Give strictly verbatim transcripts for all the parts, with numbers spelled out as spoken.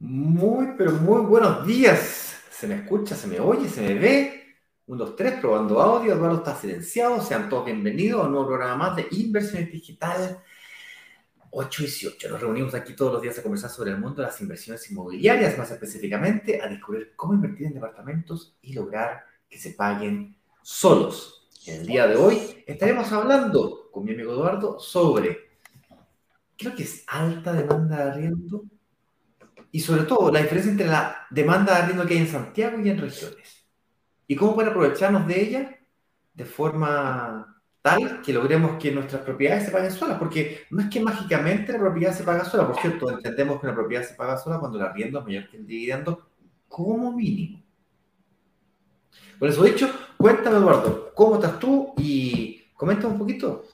Muy, pero muy buenos días. ¿Se me escucha? ¿Se me oye? ¿Se me ve? uno, dos, tres, probando audio. Eduardo está silenciado. Sean todos bienvenidos a un nuevo programa más de Inversiones Digital ocho dieciocho. Nos reunimos aquí todos los días a conversar sobre el mundo de las inversiones inmobiliarias, más específicamente a descubrir cómo invertir en departamentos y lograr que se paguen solos. En el día de hoy estaremos hablando con mi amigo Eduardo sobre, creo que es alta demanda de arriendo, y sobre todo, la diferencia entre la demanda de arriendo que hay en Santiago y en regiones. Y cómo poder aprovecharnos de ella de forma tal que logremos que nuestras propiedades se paguen solas. Porque no es que mágicamente la propiedad se paga sola. Por cierto, entendemos que una propiedad se paga sola cuando el arriendo es mayor que el dividendo como mínimo. Por eso dicho, cuéntame, Eduardo, ¿cómo estás tú? Y comenta un poquito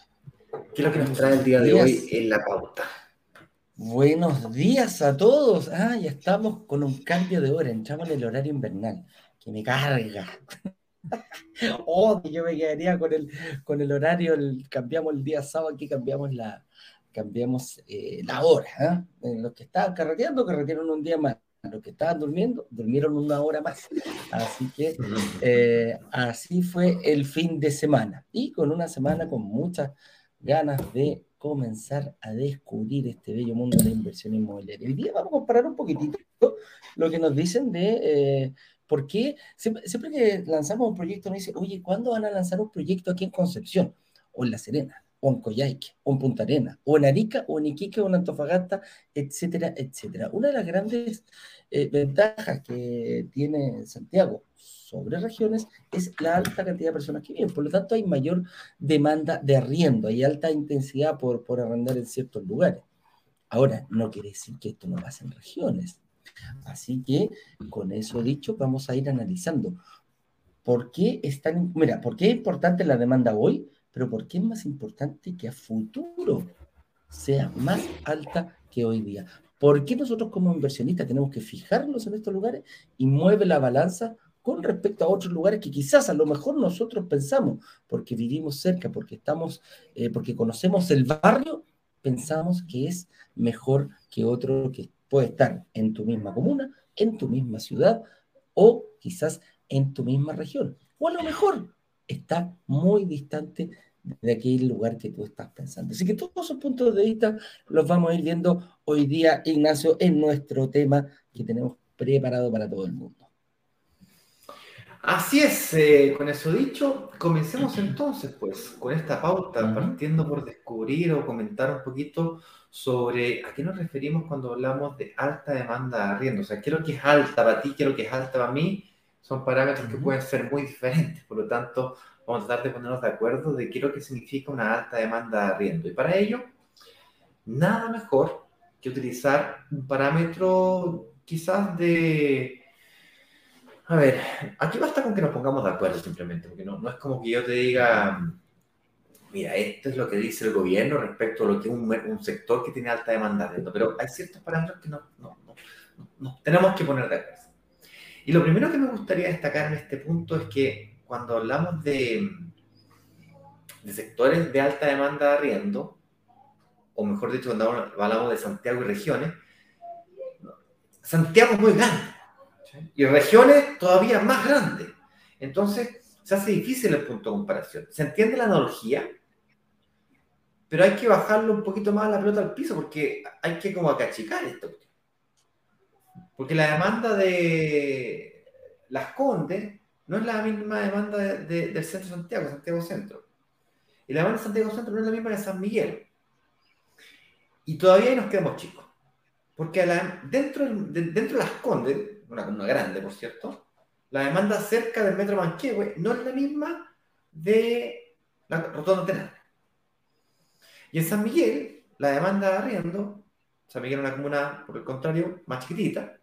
qué es lo que nos trae el día de hoy en la pauta. Buenos días a todos. Ah, ya estamos con un cambio de hora. Entramos en el horario invernal, que me carga. Oh, yo me quedaría con el, con el horario. El, cambiamos el día sábado, aquí cambiamos la, cambiamos, eh, la hora. ¿eh? Los que estaban carreteando, carretearon un día más. Los que estaban durmiendo, durmieron una hora más. Así que eh, así fue el fin de semana. Y con una semana con muchas ganas de comenzar a descubrir este bello mundo de la inversión inmobiliaria. Hoy día vamos a comparar un poquitito lo que nos dicen de eh, por qué, siempre, siempre que lanzamos un proyecto nos dicen, oye, ¿cuándo van a lanzar un proyecto aquí en Concepción? O en La Serena, o en Coyhaique, o en Punta Arenas, o en Arica, o en Iquique, o en Antofagasta, etcétera, etcétera. Una de las grandes eh, ventajas que tiene Santiago sobre regiones es la alta cantidad de personas que viven. Por lo tanto, hay mayor demanda de arriendo, hay alta intensidad por, por arrendar en ciertos lugares. Ahora, no quiere decir que esto no pasa en regiones. Así que, con eso dicho, vamos a ir analizando por qué es tan, mira, por qué es importante la demanda hoy, pero por qué es más importante que a futuro sea más alta que hoy día. ¿Por qué nosotros como inversionistas tenemos que fijarnos en estos lugares y mueve la balanza con respecto a otros lugares que quizás a lo mejor nosotros pensamos, porque vivimos cerca, porque estamos, eh, porque conocemos el barrio, pensamos que es mejor que otro que puede estar en tu misma comuna, en tu misma ciudad o quizás en tu misma región? O a lo mejor está muy distante de aquel lugar que tú estás pensando. Así que todos esos puntos de vista los vamos a ir viendo hoy día, Ignacio, en nuestro tema que tenemos preparado para todo el mundo. Así es, eh, con eso dicho, comencemos entonces pues con esta pauta, uh-huh. partiendo por descubrir o comentar un poquito sobre a qué nos referimos cuando hablamos de alta demanda de arriendo. O sea, ¿qué es lo que es alta para ti? ¿Qué es lo que es alta para mí? Son parámetros uh-huh. que pueden ser muy diferentes, por lo tanto vamos a tratar de ponernos de acuerdo de qué es lo que significa una alta demanda de arriendo. Y para ello, nada mejor que utilizar un parámetro quizás de... A ver, aquí basta con que nos pongamos de acuerdo simplemente, porque no, no es como que yo te diga, mira, esto es lo que dice el gobierno respecto a lo que es un, un sector que tiene alta demanda de arriendo, pero hay ciertos parámetros que no, no, no, no, no tenemos que poner de acuerdo. Y lo primero que me gustaría destacar en este punto es que cuando hablamos de, de sectores de alta demanda de arriendo, o mejor dicho, cuando hablamos de Santiago y regiones, Santiago es muy grande. Y regiones todavía más grandes. Entonces, se hace difícil el punto de comparación. Se entiende la analogía, pero hay que bajarlo un poquito más la pelota al piso, porque hay que como acachicar esto. Porque la demanda de Las Condes no es la misma demanda de, de, del centro de Santiago, Santiago Centro. Y la demanda de Santiago Centro no es la misma de San Miguel. Y todavía ahí nos quedamos chicos. Porque la, dentro, de, dentro de Las Condes, una comuna grande, por cierto, la demanda cerca del metro Manquehue no es la misma de la rotonda Tenar. Y en San Miguel, la demanda de arriendo, San Miguel es una comuna, por el contrario, más chiquitita,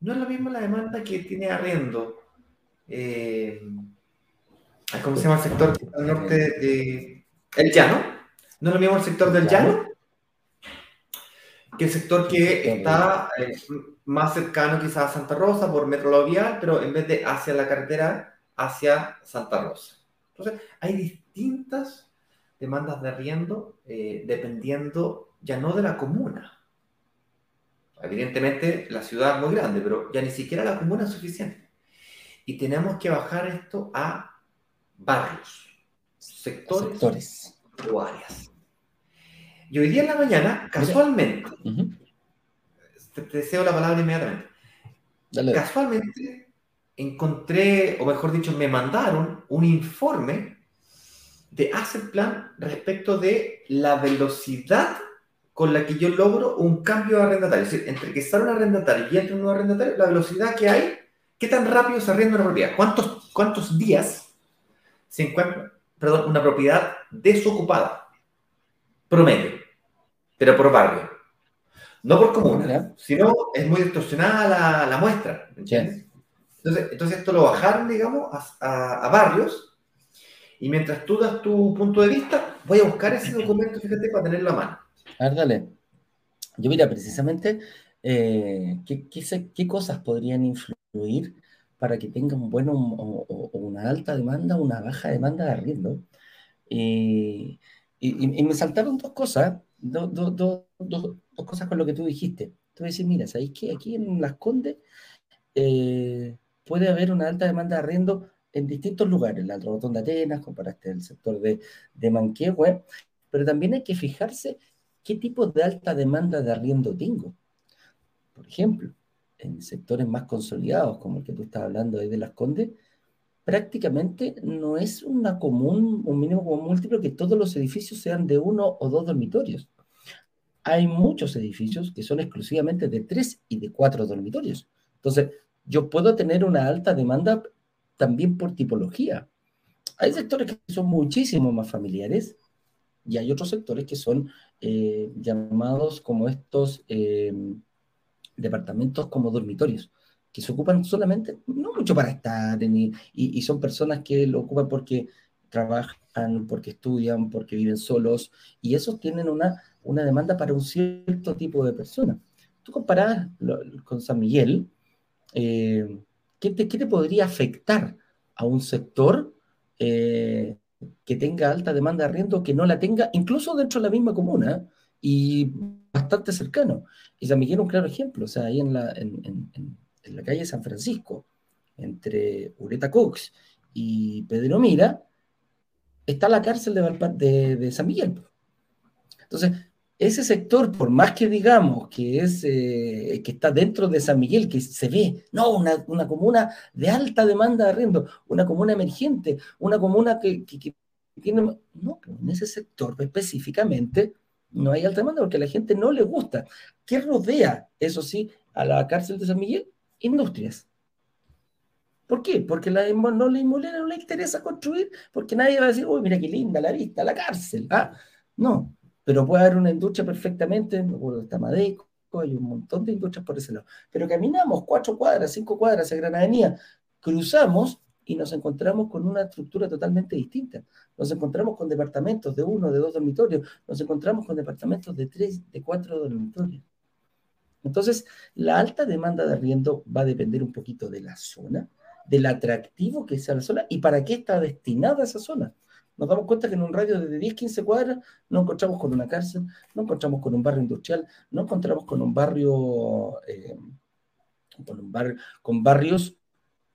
no es la misma la demanda que tiene arriendo. Eh, ¿Cómo se llama el sector al norte de ¿El llano? ¿No es lo mismo el sector del llano? Que el sector que está eh, más cercano quizás a Santa Rosa por metro labial, pero en vez de hacia la carretera, hacia Santa Rosa. Entonces, hay distintas demandas de arriendo eh, dependiendo ya no de la comuna. Evidentemente, la ciudad es muy grande, pero ya ni siquiera la comuna es suficiente. Y tenemos que bajar esto a barrios, sectores, sectores. O áreas. Y hoy día en la mañana, casualmente, uh-huh. te, te deseo la palabra inmediatamente, Dale. casualmente encontré, o mejor dicho, me mandaron un informe de Assetplan respecto de la velocidad con la que yo logro un cambio de arrendatario. Es decir, entre que sale un arrendatario y entre un nuevo arrendatario, la velocidad que hay, qué tan rápido se arrienda una propiedad, cuántos, cuántos días se encuentra, perdón, una propiedad desocupada. Promedio, pero por barrio. No por comuna, sino es muy distorsionada la, la muestra. ¿Entiendes? Yes. Entonces, entonces esto lo bajaron, digamos, a, a, a barrios. Y mientras tú das tu punto de vista, voy a buscar ese documento, fíjate, para tenerlo a mano. A ver, dale. Yo mira, precisamente, eh, ¿qué, qué, ¿qué cosas podrían influir para que tengan un bueno, o, o una alta demanda, una baja demanda de arriendo? Eh, Y, y, y me saltaron dos cosas, do, do, do, do, dos cosas con lo que tú dijiste. Tú decís, mira, ¿sabéis qué? Aquí en Las Condes eh, puede haber una alta demanda de arriendo en distintos lugares. La Rotonda Atenas, comparaste el sector de, de Manquehue, pero también hay que fijarse qué tipo de alta demanda de arriendo tengo. Por ejemplo, en sectores más consolidados, como el que tú estás hablando ahí de Las Condes, prácticamente no es una común, un mínimo común múltiplo que todos los edificios sean de uno o dos dormitorios. Hay muchos edificios que son exclusivamente de tres y de cuatro dormitorios. Entonces, yo puedo tener una alta demanda también por tipología. Hay sectores que son muchísimo más familiares y hay otros sectores que son eh, llamados como estos eh, departamentos como dormitorios, que se ocupan solamente, no mucho para estar, en, y, y son personas que lo ocupan porque trabajan, porque estudian, porque viven solos, y esos tienen una, una demanda para un cierto tipo de persona. Tú comparás lo, con San Miguel, eh, ¿qué, te, ¿qué te podría afectar a un sector eh, que tenga alta demanda de arriendo, que no la tenga, incluso dentro de la misma comuna, y bastante cercano? Y San Miguel es un claro ejemplo, o sea, ahí en la... En, en, en, en la calle San Francisco, entre Ureta Cox y Pedro Mira, está la cárcel de, Valpar- de, de San Miguel. Entonces, ese sector, por más que digamos que, es, eh, que está dentro de San Miguel, que se ve, no, una, una comuna de alta demanda de arriendo, una comuna emergente, una comuna que, que, que tiene... No, en ese sector específicamente no hay alta demanda porque a la gente no le gusta. ¿Qué rodea, eso sí, a la cárcel de San Miguel? Industrias. ¿Por qué? Porque la no le inmobiliaria no le interesa construir, porque nadie va a decir, uy, mira qué linda la vista, la cárcel. Ah, no, pero puede haber una industria perfectamente, me acuerdo, está Madeco, hay un montón de industrias por ese lado. Pero caminamos cuatro cuadras, cinco cuadras a Gran Avenida, cruzamos y nos encontramos con una estructura totalmente distinta. Nos encontramos con departamentos de uno, de dos dormitorios, nos encontramos con departamentos de tres, de cuatro dormitorios. Entonces, la alta demanda de arriendo va a depender un poquito de la zona, del atractivo que sea la zona y para qué está destinada esa zona. Nos damos cuenta que en un radio de diez a quince cuadras nos encontramos con una cárcel, nos encontramos con un barrio industrial, nos encontramos con un barrio, eh, con, un bar, con barrios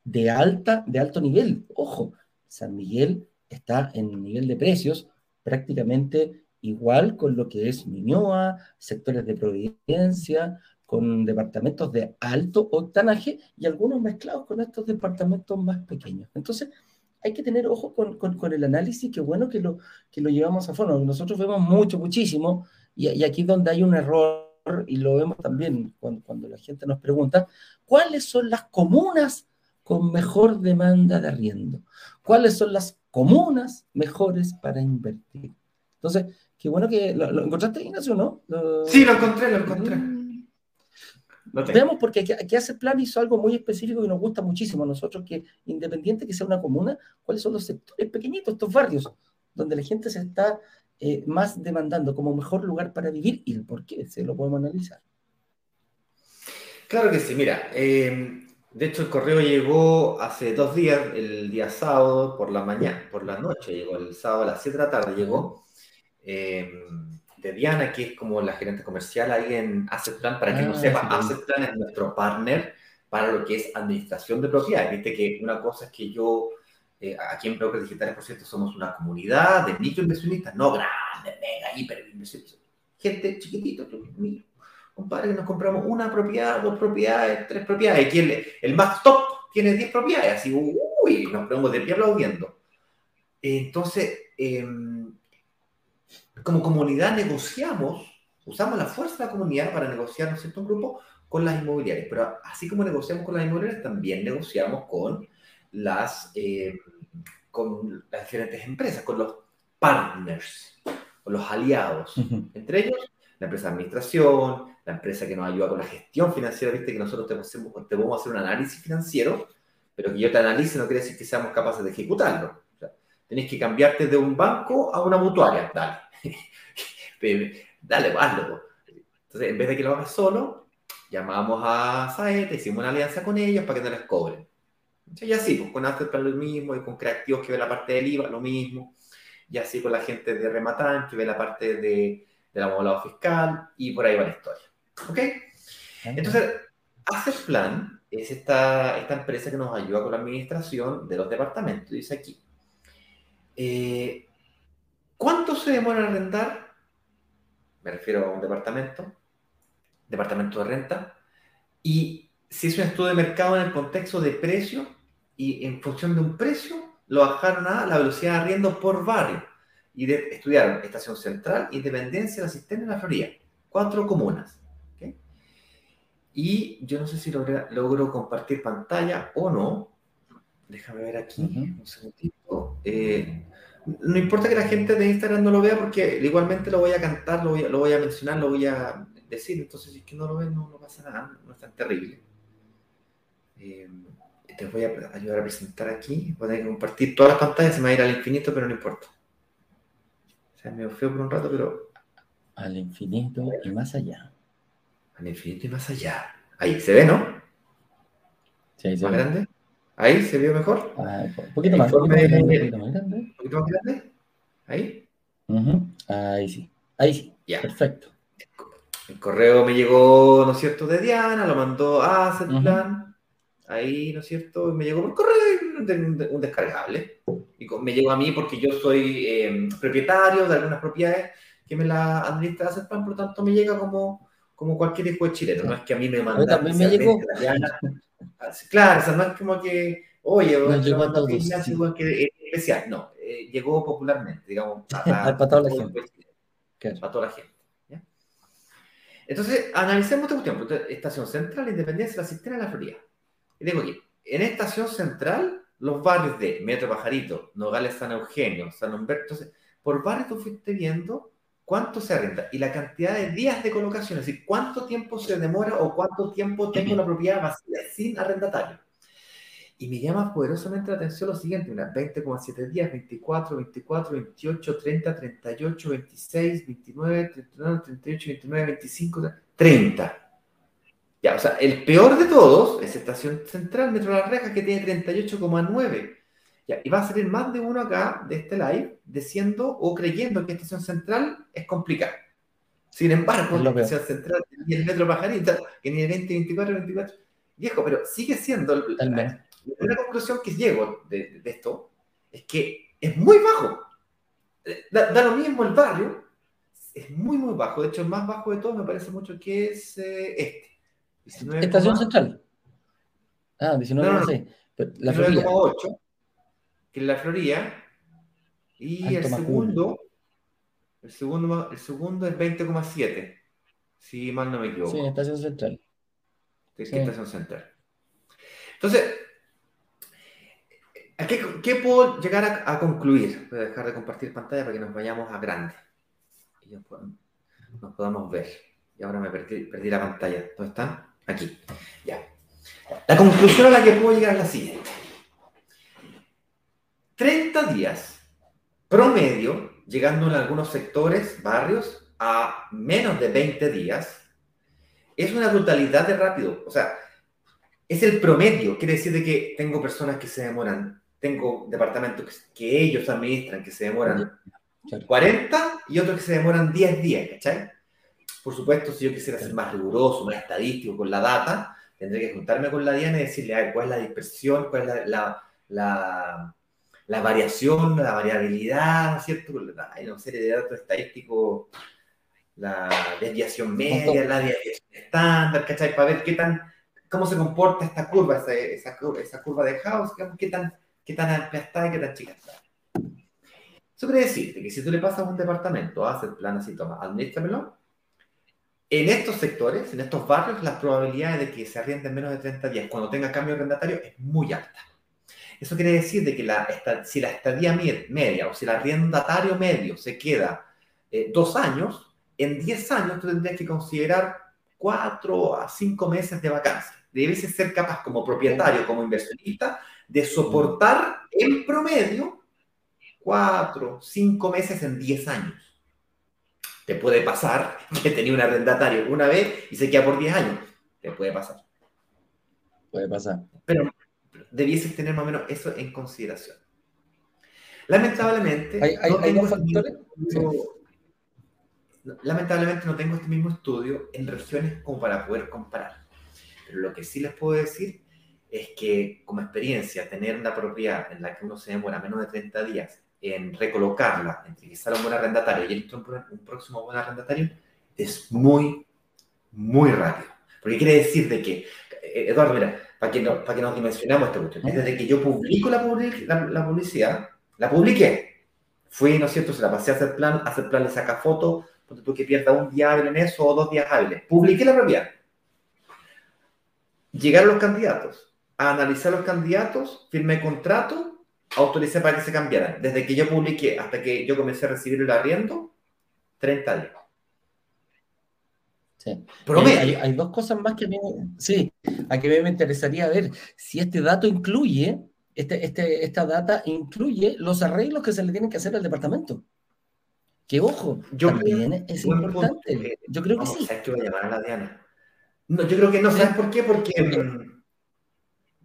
de, alta, de alto nivel. Ojo, San Miguel está en un nivel de precios prácticamente igual con lo que es Ñuñoa, sectores de Providencia, con departamentos de alto octanaje y algunos mezclados con estos departamentos más pequeños. Entonces, hay que tener ojo con, con, con el análisis, que bueno que lo, que lo llevamos a fondo. Nosotros vemos mucho, muchísimo, y, y aquí donde hay un error, y lo vemos también cuando, cuando la gente nos pregunta, ¿cuáles son las comunas con mejor demanda de arriendo? ¿Cuáles son las comunas mejores para invertir? Entonces, qué bueno que... ¿Lo, lo encontraste, Ignacio, no? Lo... Sí, lo encontré, lo encontré. Vemos porque aquí, aquí Assetplan hizo algo muy específico que nos gusta muchísimo a nosotros, que independiente que sea una comuna, cuáles son los sectores pequeñitos, estos barrios, donde la gente se está eh, más demandando como mejor lugar para vivir y el por qué, se lo podemos analizar. Claro que sí, mira, eh, de hecho el correo llegó hace dos días, el día sábado por la mañana, por la noche llegó, el sábado a las siete de la tarde llegó, eh, de Diana, que es como la gerente comercial ahí en Assetplan. Para que ah, no sepa, sí, Assetplan es nuestro partner para lo que es administración de propiedades. Viste que una cosa es que yo, eh, aquí en Brokers Digitales, por cierto, somos una comunidad de nicho inversionistas, no grandes, mega, hiper inversionistas, gente chiquitito, mira, compadre, que nos compramos una propiedad, dos propiedades, tres propiedades, aquí el, el más top tiene diez propiedades, así, uy, nos ponemos de pie aplaudiendo. Entonces, eh, como comunidad negociamos, usamos la fuerza de la comunidad para negociar, ¿no es cierto?, un grupo con las inmobiliarias, pero así como negociamos con las inmobiliarias, también negociamos con las, eh, con las diferentes empresas, con los partners, con los aliados, uh-huh. Entre ellos la empresa de administración, la empresa que nos ayuda con la gestión financiera, viste que nosotros te, hacemos, te vamos a hacer un análisis financiero, pero que yo te analice no quiere decir que seamos capaces de ejecutarlo. O sea, tenés que cambiarte de un banco a una mutuaria, dale, dale, hazlo. Entonces, en vez de que lo hagas solo, llamamos a Saed, hicimos una alianza con ellos para que no les cobren. Entonces, y así, pues, con Assetplan lo mismo, y con Creativos que ve la parte del I V A, lo mismo, y así con la gente de Rematán que ve la parte de, del amoblado fiscal, y por ahí va la historia. ¿Ok? Entonces, Assetplan es esta, esta empresa que nos ayuda con la administración de los departamentos, dice aquí. Eh, ¿Cuánto se demora en arrendar? Me refiero a un departamento, departamento de renta, y se hizo un estudio de mercado en el contexto de precio, y en función de un precio, lo bajaron a la velocidad de arriendo por barrio, y de, estudiaron Estación Central, Independencia, La Serena y La Florida, cuatro comunas. ¿Okay? Y yo no sé si logra, logro compartir pantalla o no, déjame ver aquí, uh-huh. Un segundito, eh, no importa que la gente de Instagram no lo vea porque igualmente lo voy a cantar, lo voy a, lo voy a mencionar, lo voy a decir. Entonces, si es que no lo ven, no, no pasa nada, no es tan terrible. Eh, te voy a ayudar a presentar aquí. Voy a tener que compartir todas las pantallas, se me va a ir al infinito, pero no importa. O sea, me ofeo por un rato, pero... Al infinito y más allá. Al infinito y más allá. Ahí se ve, ¿no? Sí, sí. ¿Más grande? ¿Ahí se vio mejor? Ah, un poquito más, poquito más, grande, poquito más grande. ¿Un poquito más grande? ¿Ahí? Uh-huh. Ahí sí. Ahí sí. Ya. Perfecto. El correo me llegó, ¿no es cierto?, de Diana, lo mandó a Assetplan. Uh-huh. Ahí, ¿no es cierto?, me llegó por correo de un descargable. Y me llegó a mí porque yo soy eh, propietario de algunas propiedades que me las administra Assetplan, por lo tanto me llega como, como cualquier hijo de chileno. Sí. No es que a mí me mandan. También me llegó. Diana. Claro, o sea, no es como que, oye, no, yo no mando Ignacio, sí. Que es especial. No, eh, llegó popularmente, digamos. A, a, para toda la gente. Claro. Para toda la gente. Entonces, analicemos esta cuestión. Entonces, Estación Central, Independencia, La Cisterna y La Florida. Y digo aquí, en Estación Central, los barrios de Metro Pajarito, Nogales, San Eugenio, San Humberto. Entonces, por barrio tú fuiste viendo cuánto se arrenda y la cantidad de días de colocación. Es decir, cuánto tiempo se demora o cuánto tiempo tengo una propiedad vacía sin arrendatario. Y me llama poderosamente la atención lo siguiente. Mira, veinte coma siete días, veinticuatro, veinticuatro, veintiocho, treinta, treinta y ocho, veintiséis, veintinueve, treinta y nueve, treinta y ocho, veintinueve, veinticinco, treinta. Ya, o sea, el peor de todos es Estación Central, Metro Las Rejas, que tiene treinta y ocho coma nueve. Y va a salir más de uno acá, de este live, diciendo o creyendo que Estación Central es complicada. Sin embargo, la Estación Central y el Metro Pajarita, que tiene veinte, veinticuatro, veinticuatro... Viejo, pero sigue siendo... La primera conclusión que llego de, de esto es que es muy bajo. Da, da lo mismo el barrio. Es muy, muy bajo. De hecho, el más bajo de todos me parece mucho que es eh, este. diecinueve, Estación Central. Ah, diecinueve coma seis. No, no, la Florida. diecinueve coma ocho, que es La Florida. Y Alto el Macul. segundo... El segundo, el segundo es veinte coma siete. Si mal no me equivoco. Sí, Estación Central. Sí. Estación Central. Entonces, ¿a qué, qué puedo llegar a, a concluir? Voy a dejar de compartir pantalla para que nos vayamos a grande y nos podamos, nos podamos ver. Y ahora me perdí, perdí la pantalla. ¿Dónde está? Aquí. Ya. La conclusión a la que puedo llegar es la siguiente. treinta días promedio, llegando en algunos sectores, barrios, a menos de veinte días, es una brutalidad de rápido. O sea, es el promedio. Quiere decir de que tengo personas que se demoran, tengo departamentos que, que ellos administran, que se demoran cuarenta y otros que se demoran diez días, ¿cachai? Por supuesto, si yo quisiera ser más riguroso, más estadístico con la data, tendré que juntarme con la Diana y decirle, a ver, cuál es la dispersión, cuál es la, la, la, la variación, la variabilidad, ¿no es cierto? Hay una serie de datos estadísticos, la desviación media, la desviación estándar, ¿cachai? Para ver qué tan, cómo se comporta esta curva, esa, esa, esa curva de House, qué tan, qué tan amplia está y qué tan chica está. Eso quiere decirte que si tú le pasas a un departamento, a hacer plan así, toma, administramelo, en estos sectores, en estos barrios, las probabilidades de que se arrienden menos de treinta días cuando tenga cambio de arrendatario es muy alta. Eso quiere decir de que la, esta, si la estadía media o si el arrendatario medio se queda eh, dos años, en diez años tú tendrías que considerar cuatro a cinco meses de vacancia. Debes ser capaz como propietario, como inversionista, de soportar en promedio cuatro, cinco meses en diez años. Te puede pasar que tenía un arrendatario una vez y se queda por diez años. Te puede pasar. Puede pasar. Pero debieses tener más o menos eso en consideración. Lamentablemente... ¿Hay, hay, no ¿hay factores? Mismo, sí. Lamentablemente no tengo este mismo estudio en regiones como para poder comparar. Pero lo que sí les puedo decir es que como experiencia, tener una propiedad en la que uno se demora menos de treinta días en recolocarla, en utilizar un buen arrendatario y en un, un próximo buen arrendatario, es muy, muy rápido. Porque quiere decir de que, Eduardo, mira, para que, no, para que nos dimensionamos esta cuestión, desde que yo publico la, public, la, la publicidad, la publiqué, fui, ¿no es cierto?, se la pasé a Assetplan, Assetplan le saca foto, porque tú que pierdas un día hábil en eso o dos días hábiles, publiqué la propiedad. Llegaron los candidatos, a analizar los candidatos, firmé contrato, autoricé para que se cambiaran. Desde que yo publiqué hasta que yo comencé a recibir el arriendo, treinta días. Sí. Promedio. Hay, hay dos cosas más que me, sí, a que me interesaría ver si este dato incluye, este, este, esta data incluye los arreglos que se le tienen que hacer al departamento. Que ojo, yo también es importante. Punto. Yo creo que no, sí. Es que voy a llamar a la Diana. No, yo creo que no. ¿Sabes por qué? Porque... Porque...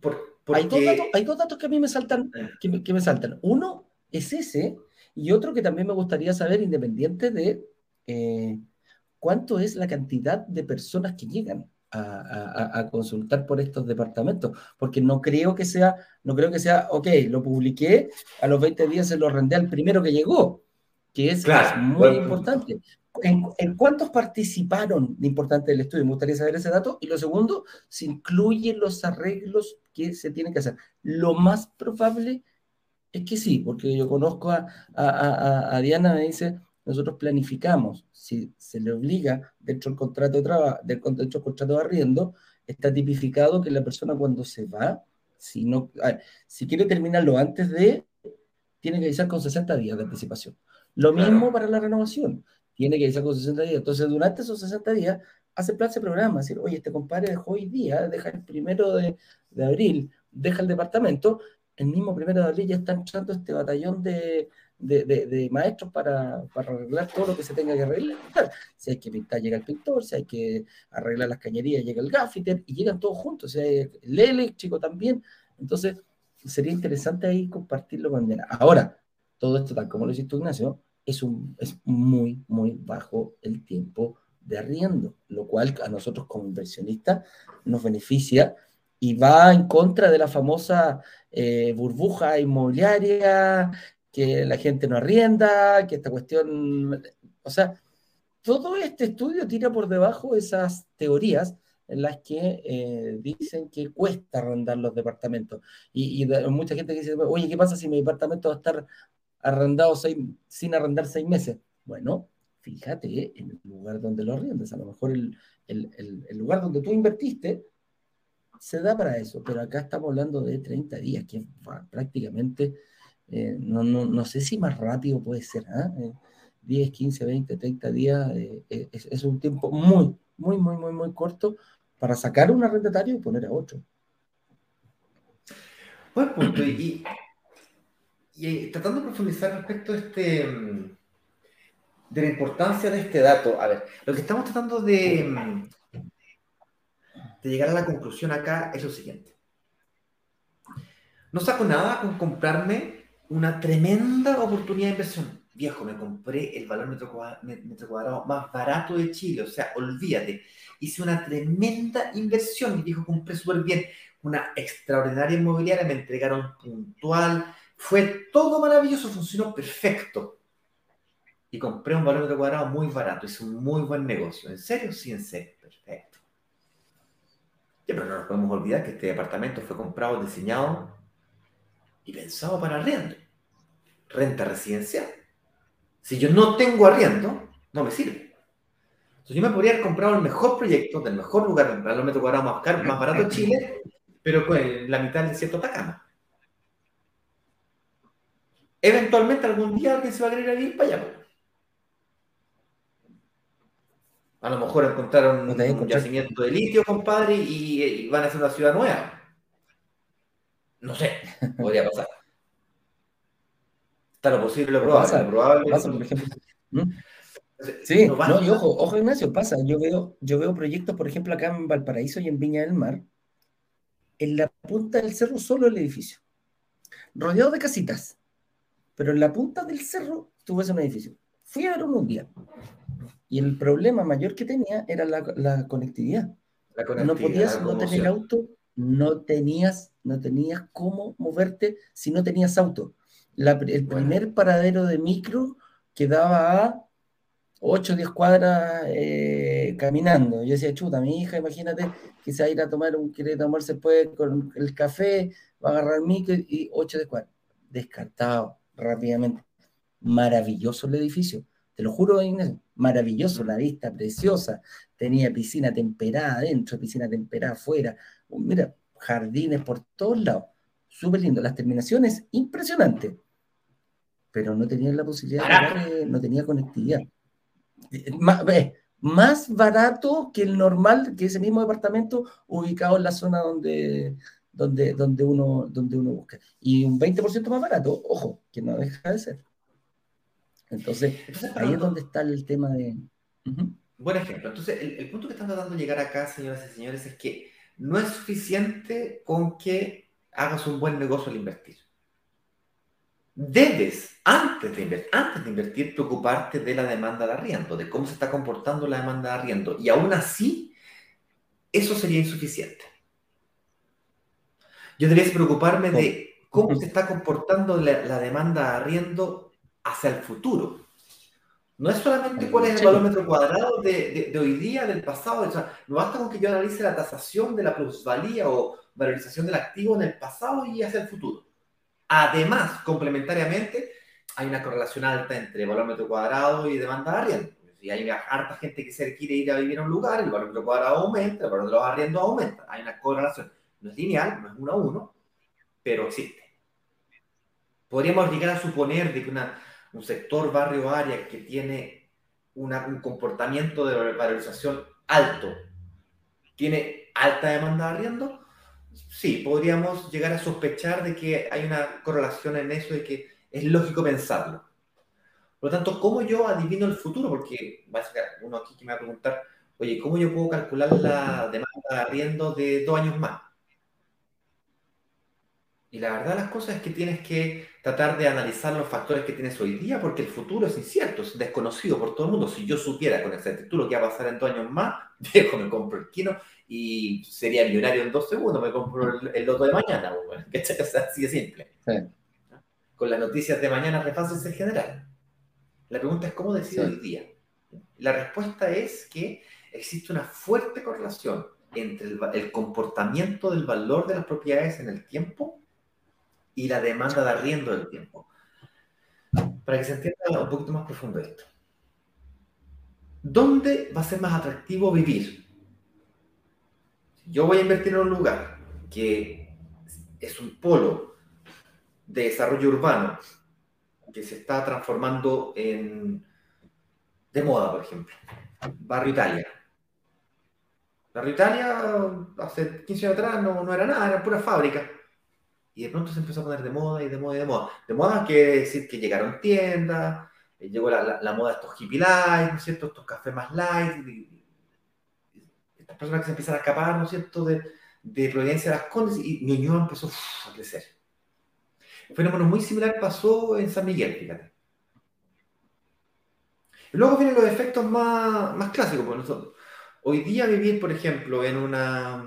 porque Porque... Hay, dos datos, hay dos datos que a mí me saltan, que me, que me saltan. Uno es ese, y otro que también me gustaría saber, independiente de eh, cuánto es la cantidad de personas que llegan a, a, a consultar por estos departamentos, porque no creo que sea, no creo que sea, ok, lo publiqué, a los veinte días se lo arrendé al primero que llegó, que es, claro, es muy bueno. Importante. ¿En, ¿En cuántos participaron de importante del estudio? Me gustaría saber ese dato. Y lo segundo, se incluyen los arreglos que se tienen que hacer. Lo más probable es que sí, porque yo conozco a, a, a, a Diana, me dice, nosotros planificamos, si se le obliga, dentro del contrato de trabajo, dentro del contrato de arriendo, está tipificado que la persona cuando se va, si, no, a, si quiere terminarlo antes de, tiene que avisar con sesenta días de anticipación. Lo mismo para la renovación. Tiene que irse con sesenta días. Entonces, durante esos sesenta días, hace plan, se programa. Es decir, oye, este compadre dejó hoy día, deja el primero de, de abril, deja el departamento, el mismo primero de abril ya está entrando este batallón de, de, de, de maestros para, para arreglar todo lo que se tenga que arreglar. Si hay que pintar, llega el pintor, si hay que arreglar las cañerías, llega el gaffiter, y llegan todos juntos. Si hay el eléctrico también. Entonces, sería interesante ahí compartirlo con Diana. Ahora, todo esto, tal como lo hiciste, Ignacio, Es, un, es muy, muy bajo el tiempo de arriendo, lo cual a nosotros como inversionistas nos beneficia y va en contra de la famosa eh, burbuja inmobiliaria, que la gente no arrienda, que esta cuestión... O sea, todo este estudio tira por debajo esas teorías en las que eh, dicen que cuesta arrendar los departamentos. Y, y de, mucha gente que dice, oye, ¿qué pasa si mi departamento va a estar... arrendado seis, sin arrendar seis meses? Bueno, fíjate en el lugar donde lo arriendas. A lo mejor el, el, el, el lugar donde tú invertiste se da para eso, pero acá estamos hablando de treinta días, que bueno, prácticamente, eh, no, no, no sé si más rápido puede ser, ¿eh? Eh, diez, quince, veinte, treinta días, eh, eh, es, es un tiempo muy, muy, muy, muy, muy corto para sacar un arrendatario y poner a otro. Buen punto, y... Y eh, tratando de profundizar respecto a este, de la importancia de este dato, a ver, lo que estamos tratando de, de llegar a la conclusión acá es lo siguiente. No saco nada con comprarme una tremenda oportunidad de inversión. Viejo, me compré el valor metro cuadrado, metro cuadrado más barato de Chile, o sea, olvídate. Hice una tremenda inversión, y dijo, compré súper bien. Una extraordinaria inmobiliaria, me entregaron puntual, fue todo maravilloso, funcionó perfecto. Y compré un valor metro cuadrado muy barato, hice un muy buen negocio. ¿En serio? Sí, en serio, perfecto. Ya, pero no nos podemos olvidar que este departamento fue comprado, diseñado y pensado para arriendo. Renta residencial. Si yo no tengo arriendo, no me sirve. Entonces yo me podría haber comprado el mejor proyecto, del mejor lugar, el valor metro cuadrado más caro, más barato de Chile, pero con el, la mitad del desierto Atacama. Eventualmente algún día alguien se va a querer ir a vivir para allá. A lo mejor encontraron un, un yacimiento de litio, compadre, y, y van a hacer una ciudad nueva. No sé, podría pasar. Está lo posible, lo probable. Pasa, lo probable pasa, por ejemplo. ¿Mm? Sí, no, no, y ojo, ojo Ignacio, pasa. Yo veo, yo veo proyectos, por ejemplo, acá en Valparaíso y en Viña del Mar, en la punta del cerro solo el edificio, rodeado de casitas, pero en la punta del cerro tú ves un edificio. Fui a ver uno un día, y el problema mayor que tenía era la, la conectividad. La conectividad. No podías, no tenías auto, no tenías, no tenías cómo moverte si no tenías auto. La, el bueno. primer paradero de micro quedaba a ocho o diez cuadras eh, caminando. Yo decía, chuta, mi hija, imagínate que se va a ir a tomar un, quiere tomarse después con el café, va a agarrar micro y ocho o diez cuadras. Descartado rápidamente. Maravilloso el edificio. Te lo juro, Inés, maravilloso, la vista preciosa. Tenía piscina temperada adentro, piscina temperada afuera. Mira, jardines por todos lados. Súper lindo. Las terminaciones, impresionantes. Pero no tenían la posibilidad, de, no tenía conectividad. Más, eh, más barato que el normal, que ese mismo departamento ubicado en la zona donde, donde, donde, uno, donde uno busca. Y un veinte por ciento más barato, ojo, que no deja de ser. Entonces, Entonces ahí es donde está el tema de... Uh-huh. Buen ejemplo. Entonces, el, el punto que están tratando de llegar acá, señoras y señores, es que no es suficiente con que hagas un buen negocio al invertir. Debes, antes de invertir, antes de invertir, preocuparte de la demanda de arriendo, de cómo se está comportando la demanda de arriendo. Y aún así, eso sería insuficiente. Yo debería preocuparme de cómo se está comportando la, la demanda de arriendo hacia el futuro. No es solamente cuál es el valor metro cuadrado de, de, de hoy día, del pasado. O sea, no basta con que yo analice la tasación de la plusvalía o valorización del activo en el pasado y hacia el futuro. Además, complementariamente, hay una correlación alta entre valor metro cuadrado y demanda de arriendo. Si hay harta gente que se quiere ir a vivir a un lugar, el valor metro cuadrado aumenta, el valor de los arriendos aumenta. Hay una correlación. No es lineal, no es uno a uno, pero existe. Podríamos llegar a suponer de que una, un sector, barrio, área que tiene una, un comportamiento de valorización alto, tiene alta demanda de arriendo. Sí, podríamos llegar a sospechar de que hay una correlación en eso y que es lógico pensarlo. Por lo tanto, ¿cómo yo adivino el futuro? Porque va a ser uno aquí que me va a preguntar, oye, ¿cómo yo puedo calcular la demanda de arriendo de dos años más? Y la verdad de las cosas es que tienes que tratar de analizar los factores que tienes hoy día, porque el futuro es incierto, es desconocido por todo el mundo. Si yo supiera con exactitud lo que va a pasar en dos años más, viejo, me compro el quino y sería millonario en dos segundos, me compro el, el loto de mañana, bueno, ¿cachai? O sea, así de simple. Sí. ¿No? Con las noticias de mañana repases en general. La pregunta es ¿cómo decido sí. hoy día? La respuesta es que existe una fuerte correlación entre el, el comportamiento del valor de las propiedades en el tiempo y la demanda de arriendo del tiempo. Para que se entienda un poquito más profundo esto. ¿Dónde va a ser más atractivo vivir? Yo voy a invertir en un lugar que es un polo de desarrollo urbano que se está transformando en de moda, por ejemplo. Barrio Italia. Barrio Italia hace quince años atrás no, no era nada, era pura fábrica. Y de pronto se empezó a poner de moda y de moda y de moda. De moda quiere decir que llegaron tiendas, eh, llegó la, la, la moda de estos hippie light, ¿no es cierto? Estos cafés más light. Y, y, estas personas que se empiezan a escapar, ¿no es cierto? De, de Providencia a Las Condes, y Ñuñoa empezó uf, a crecer. Un fenómeno muy similar pasó en San Miguel, fíjate. Y luego vienen los efectos más, más clásicos. Por nosotros. Hoy día vivir, por ejemplo, en una...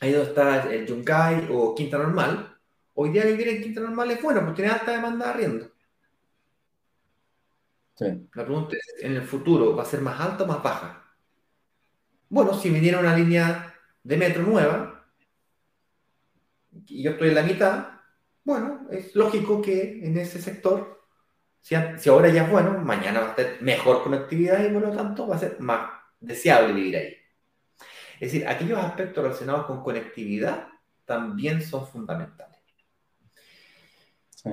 ahí donde está el Yungay o Quinta Normal... Hoy día vivir en Quinta Normal es bueno, porque tiene alta demanda de arriendo. Sí. La pregunta es, ¿en el futuro va a ser más alta o más baja? Bueno, si viniera una línea de metro nueva, y yo estoy en la mitad, bueno, es lógico que en ese sector, si, a, si ahora ya es bueno, mañana va a tener mejor conectividad y por lo tanto va a ser más deseable vivir ahí. Es decir, aquellos aspectos relacionados con conectividad también son fundamentales. Sí.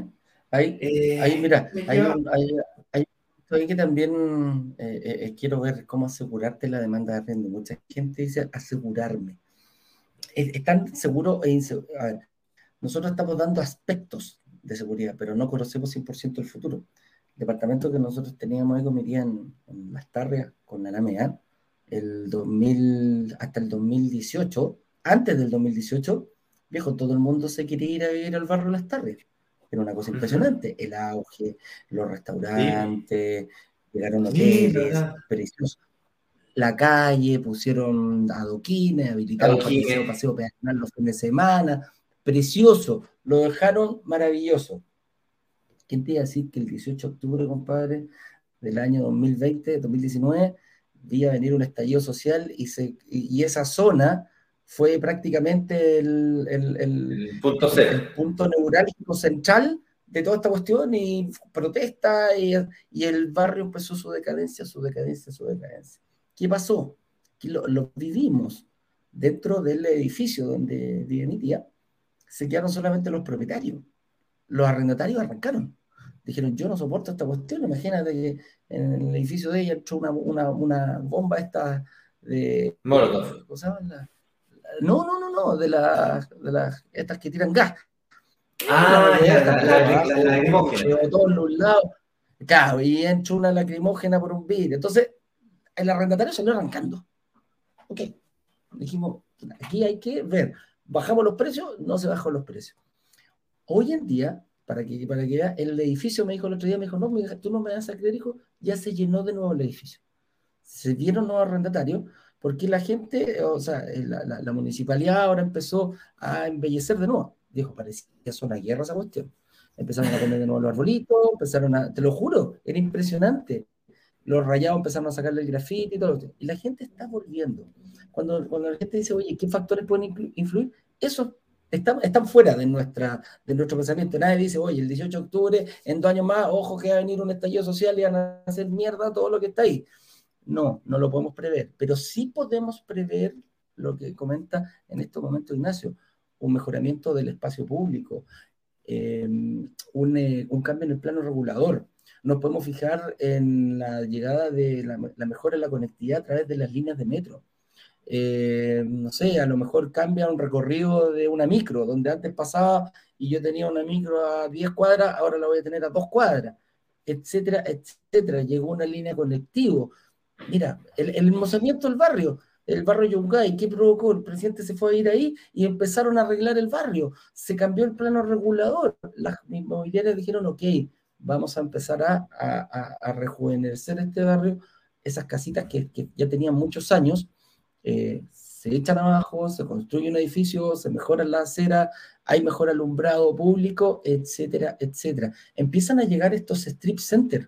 Ahí, eh, ahí, mira, hay, hay, hay, hay que también eh, eh, quiero ver cómo asegurarte la demanda de arriendo. Mucha gente dice asegurarme. Están seguros e inseguros. A ver, nosotros estamos dando aspectos de seguridad, pero no conocemos cien por ciento el futuro. El departamento que nosotros teníamos ahí, comería en, en Lastarria, con Aramea, el dos mil, hasta el dos mil dieciocho, antes del dos mil dieciocho, viejo, todo el mundo se quería ir a vivir al barrio Lastarria. Era una cosa impresionante, el auge, los restaurantes, sí. Llegaron hoteles, sí, preciosos. La calle, pusieron adoquines, habilitaron paseo, paseo peatonal los fines de semana, precioso, lo dejaron maravilloso. ¿Quién te iba a decir que el dieciocho de octubre, compadre, del año dos mil veinte, dos mil diecinueve, iba a venir un estallido social y, se, y, y esa zona... fue prácticamente el, el, el, el, punto el, el punto neurálgico central de toda esta cuestión y protesta y, y el barrio empezó su decadencia, su decadencia, su decadencia. ¿Qué pasó? Que lo, lo vivimos dentro del edificio donde vive mi tía, se quedaron solamente los propietarios, los arrendatarios arrancaron. Dijeron, yo no soporto esta cuestión, imagínate que en el edificio de ella entró una, una, una bomba esta de... Molotov. No, no, no, no, de las de las estas que tiran gas. Ah, ya, la, la, la, la, la lacrimógena. De todos los lados. Claro, y entró una lacrimógena por un vidrio. Entonces, el arrendatario salió arrancando. Ok. Dijimos, aquí hay que ver. ¿Bajamos los precios? No se bajó los precios. Hoy en día, para que, para que vea, el edificio me dijo el otro día, me dijo, no, tú no me vas a creer, hijo, ya se llenó de nuevo el edificio. Se vieron nuevos arrendatarios. Porque la gente, o sea, la, la, la municipalidad ahora empezó a embellecer de nuevo. Dijo, parecía que es una guerra esa cuestión. Empezaron a poner de nuevo los arbolitos, empezaron a, te lo juro, era impresionante. Los rayados empezaron a sacarle el grafiti y todo lo que. Y la gente está volviendo. Cuando, cuando la gente dice, oye, ¿qué factores pueden influir? Eso está, están fuera de, nuestra, de nuestro pensamiento. Nadie dice, oye, el dieciocho de octubre, en dos años más, ojo que va a venir un estallido social y van a hacer mierda todo lo que está ahí. No, no lo podemos prever, pero sí podemos prever lo que comenta en este momento Ignacio, un mejoramiento del espacio público, eh, un, eh, un cambio en el plano regulador. Nos podemos fijar en la llegada de la, la mejora en la conectividad a través de las líneas de metro. Eh, no sé, a lo mejor cambia un recorrido de una micro, donde antes pasaba y yo tenía una micro a diez cuadras, ahora la voy a tener a dos cuadras, etcétera, etcétera. Llegó una línea conectivo. Mira, el, el mozamiento del barrio, el barrio Yungay, ¿qué provocó? El presidente se fue a ir ahí y empezaron a arreglar el barrio. Se cambió el plano regulador. Las inmobiliarias dijeron, ok, vamos a empezar a, a, a rejuvenecer este barrio. Esas casitas que, que ya tenían muchos años, eh, se echan abajo, se construye un edificio, se mejora la acera, hay mejor alumbrado público, etcétera, etcétera. Empiezan a llegar estos strip centers.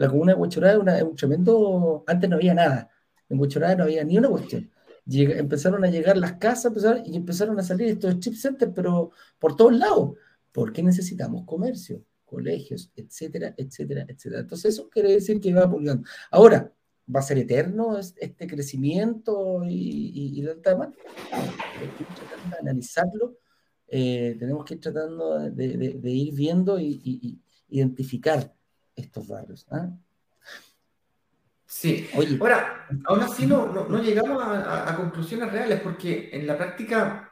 La comuna de Huechuraba es un tremendo... Antes no había nada. En Huechuraba no había ni una cuestión. Llega, empezaron a llegar las casas empezaron, y empezaron a salir estos strip centers, pero por todos lados. Porque necesitamos comercio, colegios, etcétera, etcétera, etcétera. Entonces eso quiere decir que va pulgando. Ahora, ¿va a ser eterno este crecimiento y tanta demanda? Hay que tratar de analizarlo. Eh, tenemos que ir tratando de, de, de ir viendo y, y, y identificar estos barrios. ¿Eh? Sí. Oye. Ahora, aún así no, no, no llegamos a, a, a conclusiones reales, porque en la práctica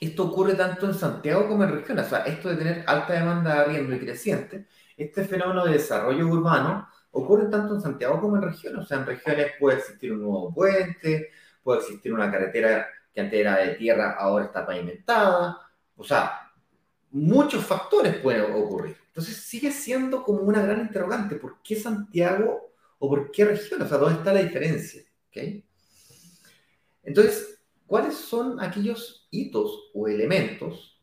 esto ocurre tanto en Santiago como en regiones. O sea, esto de tener alta demanda de arriendo y creciente, este fenómeno de desarrollo urbano ocurre tanto en Santiago como en regiones. O sea, en regiones puede existir un nuevo puente, puede existir una carretera que antes era de tierra, ahora está pavimentada. O sea, muchos factores pueden ocurrir. Entonces sigue siendo como una gran interrogante. ¿Por qué Santiago o por qué regiones? O sea, ¿dónde está la diferencia? ¿Okay? Entonces, ¿cuáles son aquellos hitos o elementos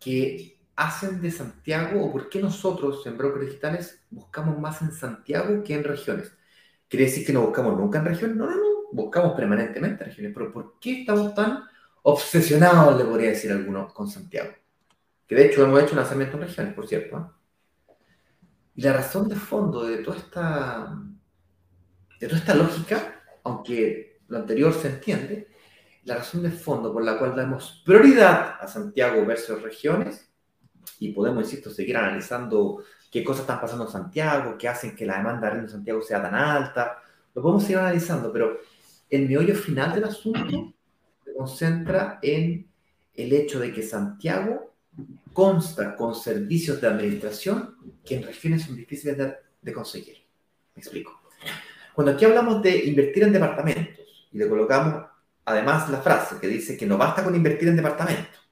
que hacen de Santiago, o por qué nosotros en Brokers Digitales buscamos más en Santiago que en regiones? ¿Quiere decir que no buscamos nunca en regiones? No, no, no, buscamos permanentemente en regiones. Pero ¿por qué estamos tan obsesionados, le podría decir algunos, con Santiago? Que de hecho hemos hecho un lanzamiento en regiones, por cierto, ¿eh? Y la razón de fondo de toda esta, de toda esta lógica, aunque lo anterior se entiende, la razón de fondo por la cual damos prioridad a Santiago versus regiones, y podemos, insisto, seguir analizando qué cosas están pasando en Santiago, qué hacen que la demanda de Santiago sea tan alta, lo podemos seguir analizando, pero el meollo final del asunto se concentra en el hecho de que Santiago consta con servicios de administración que en regiones son difíciles de, de conseguir. Me explico. Cuando aquí hablamos de invertir en departamentos y le colocamos además la frase que dice que no basta con invertir en departamentos,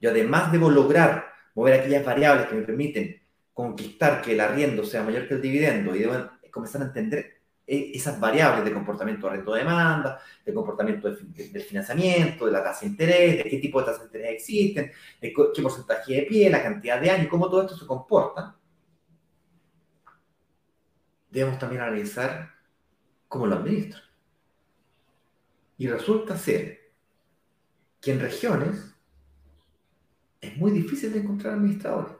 yo además debo lograr mover aquellas variables que me permiten conquistar que el arriendo sea mayor que el dividendo, y debo comenzar a entender esas variables de comportamiento de arriendo de demanda, de comportamiento del financiamiento, de la tasa de interés, de qué tipo de tasas de interés existen, de qué porcentaje de pie, la cantidad de años, cómo todo esto se comporta. Debemos también analizar cómo lo administran. Y resulta ser que en regiones es muy difícil de encontrar administradores.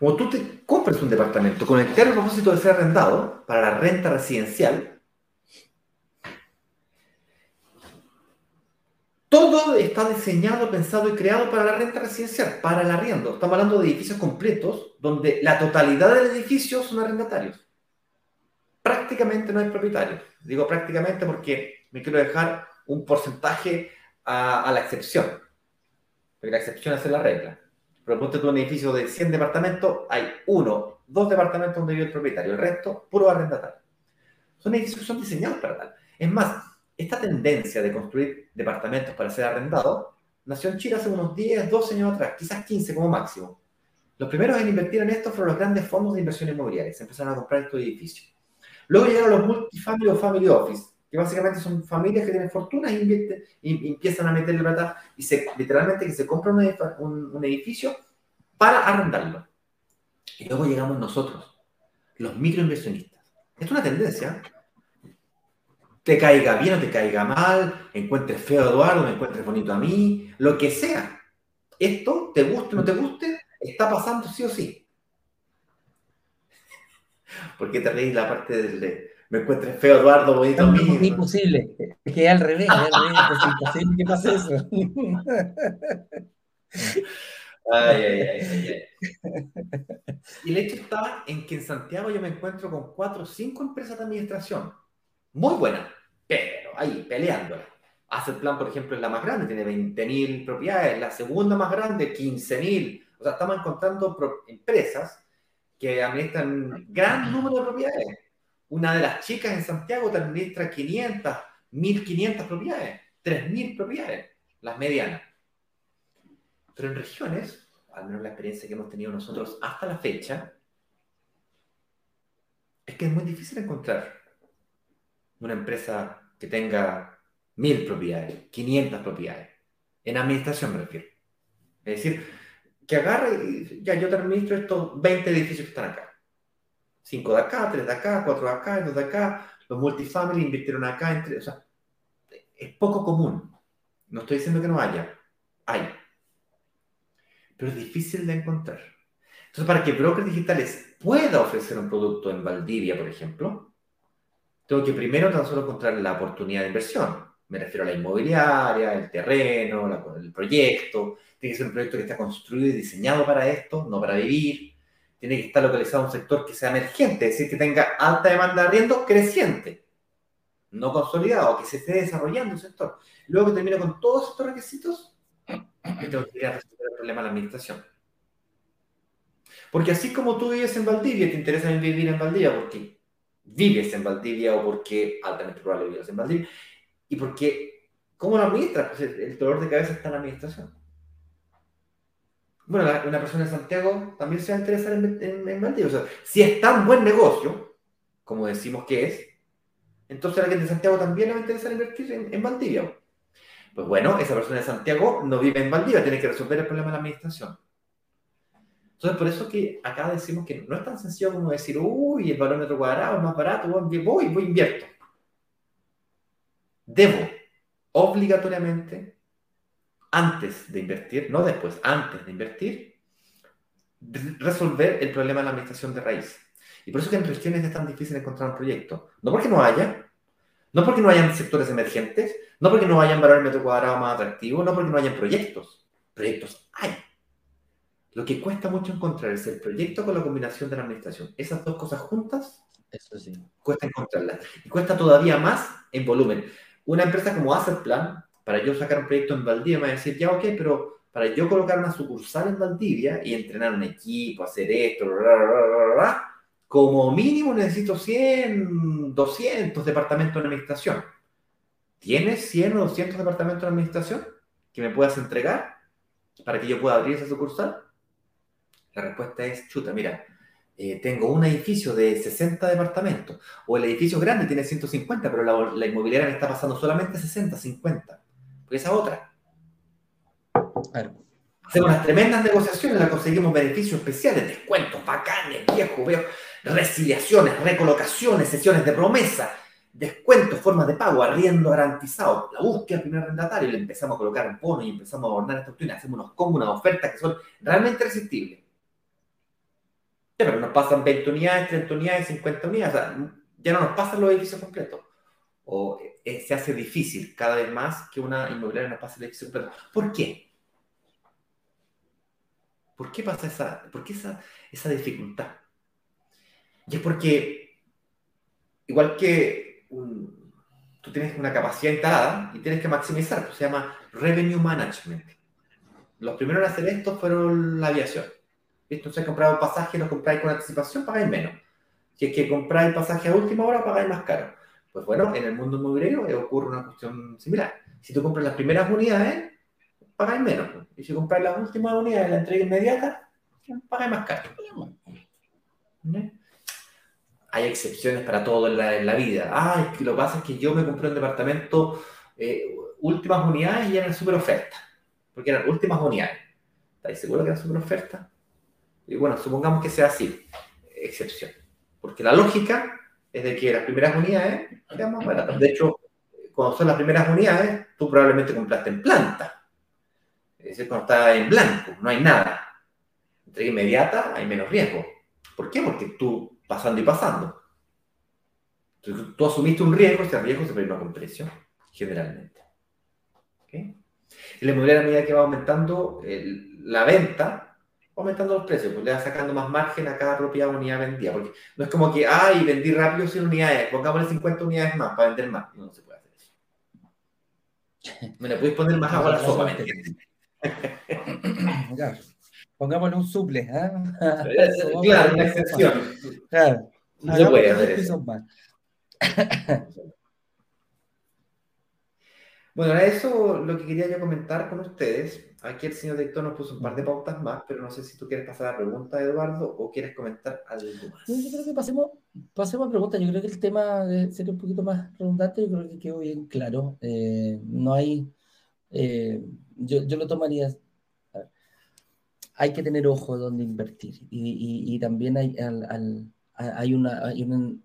Cuando tú te compras un departamento con el claro propósito de ser arrendado para la renta residencial, todo está diseñado, pensado y creado para la renta residencial, para el arriendo. Estamos hablando de edificios completos donde la totalidad del edificio son arrendatarios. Prácticamente no hay propietarios. Digo prácticamente porque me quiero dejar un porcentaje a, a la excepción. Porque la excepción es la regla. Pero ponte tú un edificio de cien departamentos, hay uno, dos departamentos donde vive el propietario, el resto, puro arrendatario. Son edificios que son diseñados para tal. Es más, esta tendencia de construir departamentos para ser arrendados nació en Chile hace unos diez, doce años atrás, quizás quince como máximo. Los primeros en invertir en esto fueron los grandes fondos de inversión inmobiliaria. Se empezaron a comprar estos edificios. Luego llegaron los multifamily o family office, que básicamente son familias que tienen fortunas e invierten, y empiezan a meterle plata y se, literalmente que se compra un, edif un, un edificio para arrendarlo. Y luego llegamos nosotros, los microinversionistas. Es una tendencia. Te caiga bien o te caiga mal, encuentres feo a Eduardo, me encuentres bonito a mí, lo que sea. Esto, te guste o no te guste, está pasando sí o sí. ¿Por qué te reís la parte del... me encuentres feo, Eduardo, bonito a mí? Es imposible, es que es al revés, es al revés, es imposible que pase eso. Ay, ay, ay, ay. Y el hecho está en que en Santiago yo me encuentro con cuatro o cinco empresas de administración, muy buenas, pero ahí, peleándolas. Assetplan, por ejemplo, es la más grande, tiene veinte mil propiedades, la segunda más grande, quince mil. O sea, estamos encontrando empresas que administran gran número de propiedades. Una de las chicas en Santiago te administra quinientas, mil quinientas propiedades, tres mil propiedades, las medianas. Pero en regiones, al menos la experiencia que hemos tenido nosotros hasta la fecha, es que es muy difícil encontrar una empresa que tenga mil propiedades, quinientas propiedades. En administración me refiero. Es decir, que agarre y ya yo te administro estos veinte edificios que están acá. cinco de acá, tres de acá, cuatro de acá, dos de acá, los multifamily invirtieron acá, entre, o sea, es poco común. No estoy diciendo que no haya, hay. Pero es difícil de encontrar. Entonces, para que Brokers Digitales pueda ofrecer un producto en Valdivia, por ejemplo, tengo que primero tan solo encontrar la oportunidad de inversión. Me refiero a la inmobiliaria, el terreno, la, el proyecto. Tiene que ser un proyecto que está construido y diseñado para esto, no para vivir. Tiene que estar localizado en un sector que sea emergente, es decir, que tenga alta demanda de arriendo creciente. no consolidado, que se esté desarrollando un sector. Luego que termina con todos estos requisitos, tengo que ir a resolver el problema de la administración. Porque así como tú vives en Valdivia, te interesa vivir en Valdivia porque vives en Valdivia o porque altamente probable vives en Valdivia. Y porque, ¿cómo la administras? Pues el dolor de cabeza está en la administración. Bueno, la, una persona de Santiago también se va a interesar en, en, en Valdivia. O sea, si es tan buen negocio, como decimos que es, entonces a alguien de Santiago también le va a interesar invertir en, en Valdivia. Pues bueno, esa persona de Santiago no vive en Valdivia, tiene que resolver el problema de la administración. Entonces, por eso que acá decimos que no es tan sencillo como decir, uy, el valor metro cuadrado es más barato, voy, voy, voy, invierto. Debo, obligatoriamente, antes de invertir, no después, antes de invertir, resolver el problema de la administración de raíz. Y por eso que en regiones es tan difícil encontrar un proyecto. No porque no haya, no porque no hayan sectores emergentes, no porque no hayan valor metro cuadrado más atractivo, no porque no hayan proyectos. Proyectos hay. Lo que cuesta mucho encontrar es el proyecto con la combinación de la administración. Esas dos cosas juntas, eso sí, cuesta encontrarlas. Y cuesta todavía más en volumen. Una empresa como Assetplan, para yo sacar un proyecto en Valdivia, me va a decir, ya, ok, pero para yo colocar una sucursal en Valdivia y entrenar un equipo, hacer esto, bla, bla, bla, bla, bla, como mínimo necesito cien, doscientos departamentos de administración. ¿Tienes cien o doscientos departamentos de administración que me puedas entregar para que yo pueda abrir esa sucursal? La respuesta es, chuta, mira, eh, tengo un edificio de sesenta departamentos, o el edificio grande tiene ciento cincuenta, pero la, la inmobiliaria me está pasando solamente sesenta, cincuenta. Pues esa otra. Claro. Hacemos unas tremendas negociaciones, la conseguimos beneficios especiales, descuentos, bacanes, viejos, veo, resiliaciones, recolocaciones, sesiones de promesa, descuentos, formas de pago, arriendo garantizado, la búsqueda del primer arrendatario, le empezamos a colocar bonos y empezamos a abordar esta opción, hacemos unos combos, unas ofertas que son realmente resistibles. Pero nos pasan veinte unidades, treinta unidades, cincuenta unidades, o sea, ya no nos pasan los edificios completos. O eh, se hace difícil cada vez más que una inmobiliaria nos pase el edificio completo. ¿Por qué? ¿Por qué pasa esa, por qué esa, esa dificultad? Y es porque, igual que un, tú tienes una capacidad instalada y tienes que maximizar, pues se llama revenue management. Los primeros en hacer esto fueron la aviación. ¿Listo? Entonces, compráis pasajes, los compráis con anticipación, pagáis menos. Si es que compráis pasaje a última hora, pagáis más caro. Pues bueno, en el mundo inmobiliario ocurre una cuestión similar. Si tú compras las primeras unidades, pagáis menos. Y si compráis las últimas unidades, la entrega inmediata, pagáis más caro. ¿Sí? Hay excepciones para todo en la, en la vida. Ah, es que lo que pasa es que yo me compré un departamento, eh, últimas unidades y eran súper ofertas. Porque eran últimas unidades. ¿Estáis seguros que eran súper ofertas? Y bueno, supongamos que sea así, excepción. Porque la lógica es de que las primeras unidades eran más baratas. De hecho, cuando son las primeras unidades, tú probablemente compraste en planta. Es decir, cuando está en blanco, no hay nada. Entrega inmediata, hay menos riesgo. ¿Por qué? Porque tú, pasando y pasando. Tú, tú asumiste un riesgo, ese riesgo se prima con precio, generalmente. ¿Ok? Y la inmobiliaria, a medida que va aumentando el, la venta, aumentando los precios, pues le va sacando más margen a cada propia unidad vendida, porque no es como que, ay, vendí rápido cien unidades, pongámosle cincuenta unidades más para vender más. No, no se puede hacer eso. Bueno, puedes poner más agua a la sopa, ¿me entiendes? Claro. Pongámosle un suple, ¿eh? Claro, una excepción. Claro. No se puede hacer eso. Bueno, era eso lo que quería yo comentar con ustedes. Aquí el señor director nos puso un par de pautas más, pero no sé si tú quieres pasar a la pregunta, Eduardo, o quieres comentar algo más. Yo creo que pasemos, pasemos a preguntas. Yo creo que el tema sería un poquito más redundante. Yo creo que quedó bien claro. Eh, no hay... Eh, yo, yo lo tomaría... A ver, hay que tener ojo donde invertir. Y, y, y también hay, al, al, hay, una, hay un,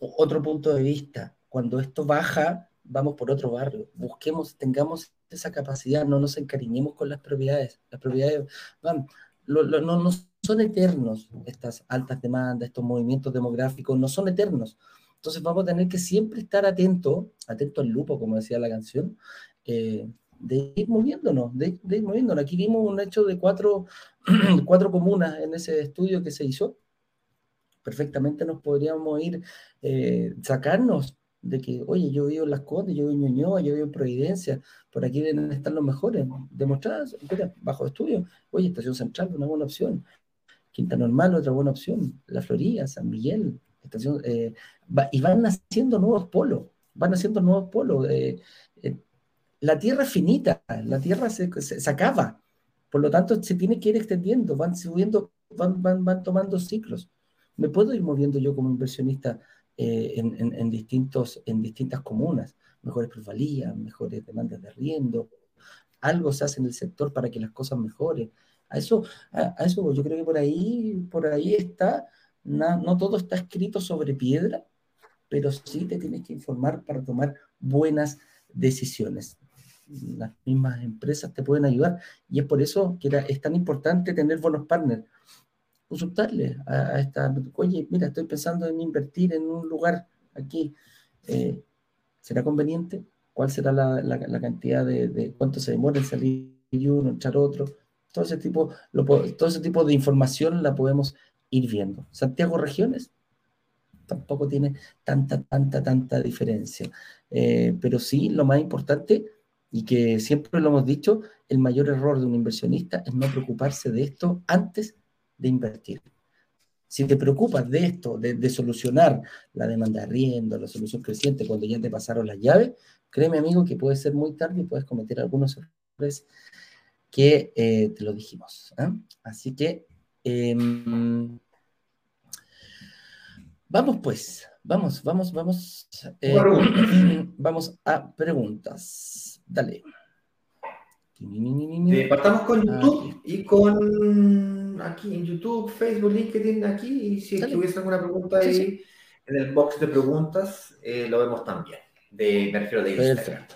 otro punto de vista. Cuando esto baja, vamos por otro barrio. Busquemos, tengamos esa capacidad, no nos encariñemos con las propiedades. Las propiedades van, lo, lo, no, no son eternos, estas altas demandas, estos movimientos demográficos, no son eternos. Entonces vamos a tener que siempre estar atento, atento al lupo, como decía la canción, eh, de ir moviéndonos, de, de ir moviéndonos. Aquí vimos un hecho de cuatro, cuatro comunas en ese estudio que se hizo. Perfectamente nos podríamos ir, eh, sacarnos de que, oye, yo vivo en Las Condes, yo vivo en Ñuñoa, yo vivo en Providencia, por aquí deben estar los mejores, demostradas, bajo estudio, oye, Estación Central, una buena opción, Quinta Normal, otra buena opción, La Florida, San Miguel, estación, eh, va, y van haciendo nuevos polos, van haciendo nuevos polos, eh, eh, la tierra es finita, la tierra se, se, se acaba, por lo tanto se tiene que ir extendiendo, van subiendo, van, van, van tomando ciclos, me puedo ir moviendo yo como inversionista, Eh, en, en, en, distintos, en distintas comunas, mejores plusvalías, mejores demandas de arriendo, algo se hace en el sector para que las cosas mejoren. A eso, a, a eso yo creo que por ahí, por ahí está, na, no todo está escrito sobre piedra, pero sí te tienes que informar para tomar buenas decisiones. Las mismas empresas te pueden ayudar, y es por eso que era, es tan importante tener buenos partners. Consultarle a, a esta, oye, mira, estoy pensando en invertir en un lugar aquí, eh, ¿será conveniente? ¿Cuál será la, la, la cantidad de, de cuánto se demora en salir uno, echar otro? Todo ese tipo, lo, todo ese tipo de información la podemos ir viendo. Santiago Regiones tampoco tiene tanta, tanta, tanta diferencia, eh, pero sí lo más importante, y que siempre lo hemos dicho, el mayor error de un inversionista es no preocuparse de esto antes de invertir. Si te preocupas de esto, de, de solucionar la demanda de arriendo, la solución creciente, cuando ya te pasaron las llaves, créeme amigo que puede ser muy tarde y puedes cometer algunos errores que eh, te lo dijimos, ¿eh? Así que eh, vamos pues, vamos, vamos, vamos, eh, bueno. Vamos a preguntas. Dale. Eh, partamos con YouTube ah, y con aquí en YouTube, Facebook, LinkedIn aquí, y si hubiese alguna pregunta ahí, sí, sí, en el box de preguntas, eh, lo vemos también, de, me refiero de Instagram.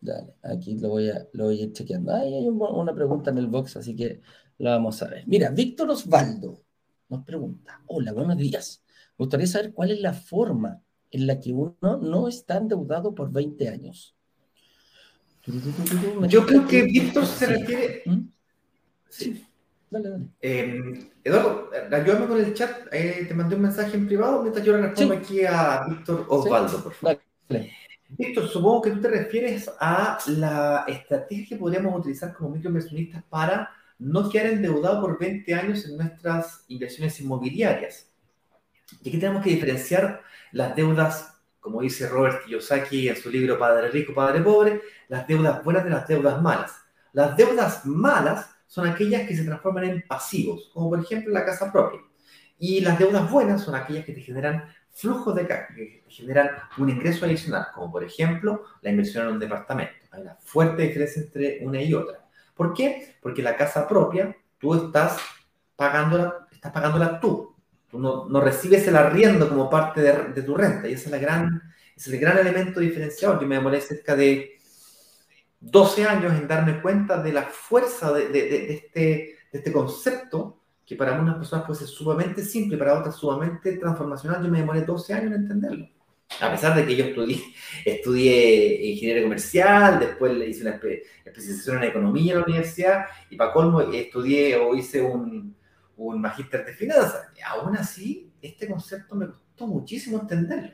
Dale, aquí lo voy a, lo voy a ir chequeando. Ahí hay un, una pregunta en el box, así que la vamos a ver. Mira, Víctor Osvaldo nos pregunta, hola, buenos días, me gustaría saber cuál es la forma en la que uno no está endeudado por veinte años. Yo creo que Víctor se refiere... Sí. Sí. Dale, dale. Eh, Eduardo, ayúdame con el chat. Eh, te mandé un mensaje en privado mientras yo le respondo, sí, aquí a Víctor Osvaldo, sí, por favor. Dale. Víctor, supongo que tú te refieres a la estrategia que podríamos utilizar como microinversionistas para no quedar endeudados por veinte años en nuestras inversiones inmobiliarias. Y aquí tenemos que diferenciar las deudas, como dice Robert Kiyosaki en su libro Padre Rico, Padre Pobre, las deudas buenas de las deudas malas. Las deudas malas son aquellas que se transforman en pasivos, como por ejemplo la casa propia. Y las deudas buenas son aquellas que te generan flujos de caja, que te generan un ingreso adicional, como por ejemplo la inversión en un departamento. Hay una fuerte diferencia entre una y otra. ¿Por qué? Porque la casa propia, tú estás pagándola, estás pagándola tú. Tú no, no recibes el arriendo como parte de, de tu renta, y ese es, la gran, ese es el gran elemento diferenciador. Yo me demoré cerca de doce años en darme cuenta de la fuerza de, de, de, de, este, de este concepto, que para algunas personas puede ser sumamente simple, para otras sumamente transformacional. Yo me demoré doce años en entenderlo, a pesar de que yo estudié, estudié ingeniería comercial, después le hice una espe especialización en economía en la universidad, y para colmo estudié o hice un... un magíster de finanzas. Aún así, este concepto me costó muchísimo entenderlo.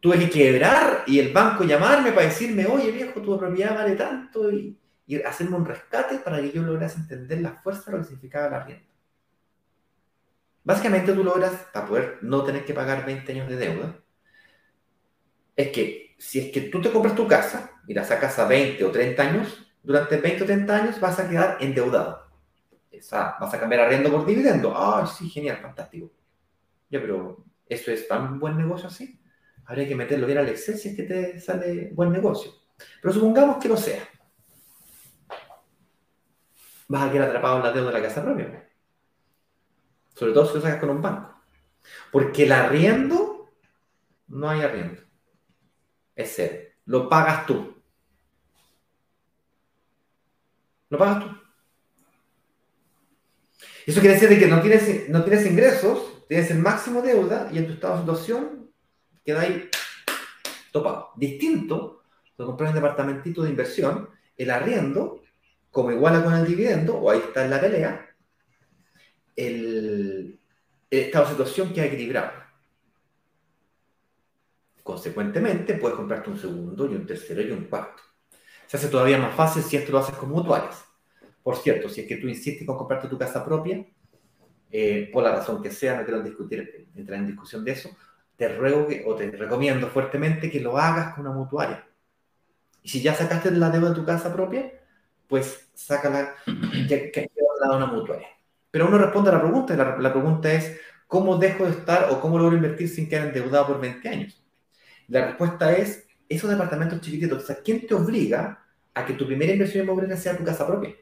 Tuve que quebrar y el banco llamarme para decirme, oye viejo, tu propiedad vale tanto, y, y hacerme un rescate para que yo lograse entender la fuerza de lo que significaba la renta. Básicamente tú logras, para poder no tener que pagar veinte años de deuda, es que si es que tú te compras tu casa y la sacas a veinte o treinta años, durante veinte o treinta años vas a quedar endeudado. Esa, vas a cambiar arriendo por dividendo. Ah, sí, genial, fantástico. Ya, pero ¿eso es tan buen negocio así? Habría que meterlo bien al Excel si es que te sale buen negocio. Pero supongamos que lo sea. Vas a quedar atrapado en la deuda de la casa propia. Sobre todo si lo sacas con un banco. Porque el arriendo, no hay arriendo. Es cero. Lo pagas tú. Lo pagas tú. Eso quiere decir que no tienes, no tienes ingresos, tienes el máximo deuda, y en tu estado de situación queda ahí topado. Distinto, lo compras en un departamentito de inversión, el arriendo, como iguala con el dividendo, o ahí está en la pelea, el, el estado de situación queda equilibrado. Consecuentemente, puedes comprarte un segundo y un tercero y un cuarto. Se hace todavía más fácil si esto lo haces con mutuales. Por cierto, si es que tú insistes con comprarte tu casa propia, eh, por la razón que sea, no quiero discutir, entrar en discusión de eso, te ruego que, o te recomiendo fuertemente que lo hagas con una mutuaria. Y si ya sacaste la deuda de tu casa propia, pues sácala, ya que te has dado una mutuaria. Pero uno responde a la pregunta, y la, la pregunta es, ¿cómo dejo de estar o cómo logro invertir sin quedar endeudado por veinte años? La respuesta es, esos departamentos chiquititos. O sea, ¿quién te obliga a que tu primera inversión inmobiliaria sea tu casa propia?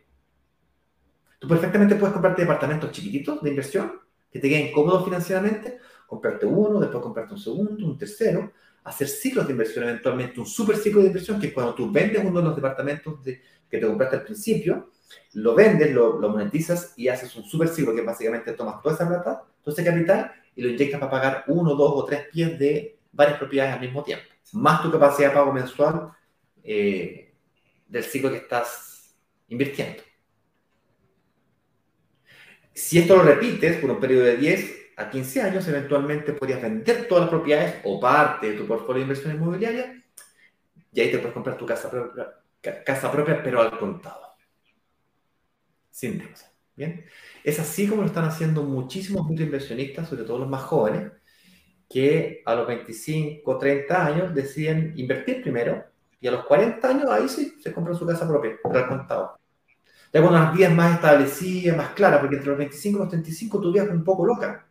Tú perfectamente puedes comprarte departamentos chiquititos de inversión, que te queden cómodos financieramente, comprarte uno, después comprarte un segundo, un tercero, hacer ciclos de inversión, eventualmente un super ciclo de inversión, que es cuando tú vendes uno de los departamentos de, que te compraste al principio, lo vendes, lo, lo monetizas y haces un super ciclo que básicamente tomas toda esa plata, todo ese capital y lo inyectas para pagar uno, dos o tres pies de varias propiedades al mismo tiempo, más tu capacidad de pago mensual eh, del ciclo que estás invirtiendo. Si esto lo repites por un periodo de diez a quince años, eventualmente podrías vender todas las propiedades o parte de tu portfolio de inversión inmobiliaria y ahí te puedes comprar tu casa propia, casa propia pero al contado. Sin deuda. ¿Bien? Es así como lo están haciendo muchísimos microinversionistas, sobre todo los más jóvenes, que a los veinticinco, treinta años deciden invertir primero y a los cuarenta años ahí sí se compran su casa propia, pero al contado. Ya con unas vidas más establecidas, más claras, porque entre los veinticinco y los treinta y cinco tu vida es un poco loca.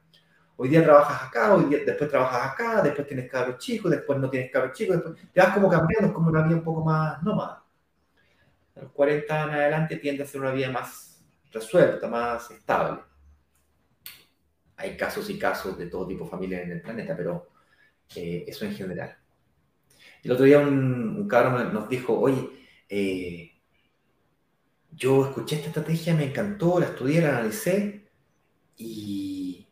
Hoy día trabajas acá, hoy día, después trabajas acá, después tienes cabros chicos, después no tienes cabros chicos, después te vas como cambiando, es como una vida un poco más nómada. A los cuarenta en adelante tiende a ser una vida más resuelta, más estable. Hay casos y casos de todo tipo de familias en el planeta, pero eh, eso en general. El otro día un, un cabrón nos dijo, oye, eh, yo escuché esta estrategia, me encantó, la estudié, la analicé y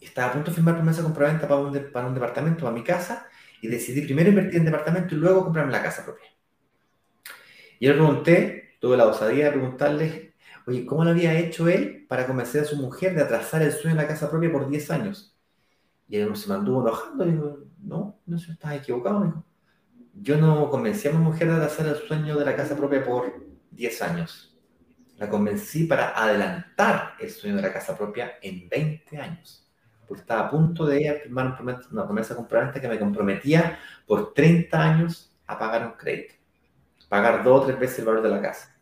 estaba a punto de firmar promesa de compraventa para un, para un departamento, para mi casa, y decidí primero invertir en departamento y luego comprarme la casa propia. Y yo le pregunté, tuve la osadía de preguntarle, oye, ¿cómo lo había hecho él para convencer a su mujer de atrasar el sueño de la casa propia por diez años? Y él se mantuvo enojando, y dijo, no, no se está equivocado, hijo. Yo no convencí a mi mujer de atrasar el sueño de la casa propia por diez años. La convencí para adelantar el sueño de la casa propia en veinte años. Porque estaba a punto de firmar una promesa compraventa que me comprometía por treinta años a pagar un crédito. Pagar dos o tres veces el valor de la casa.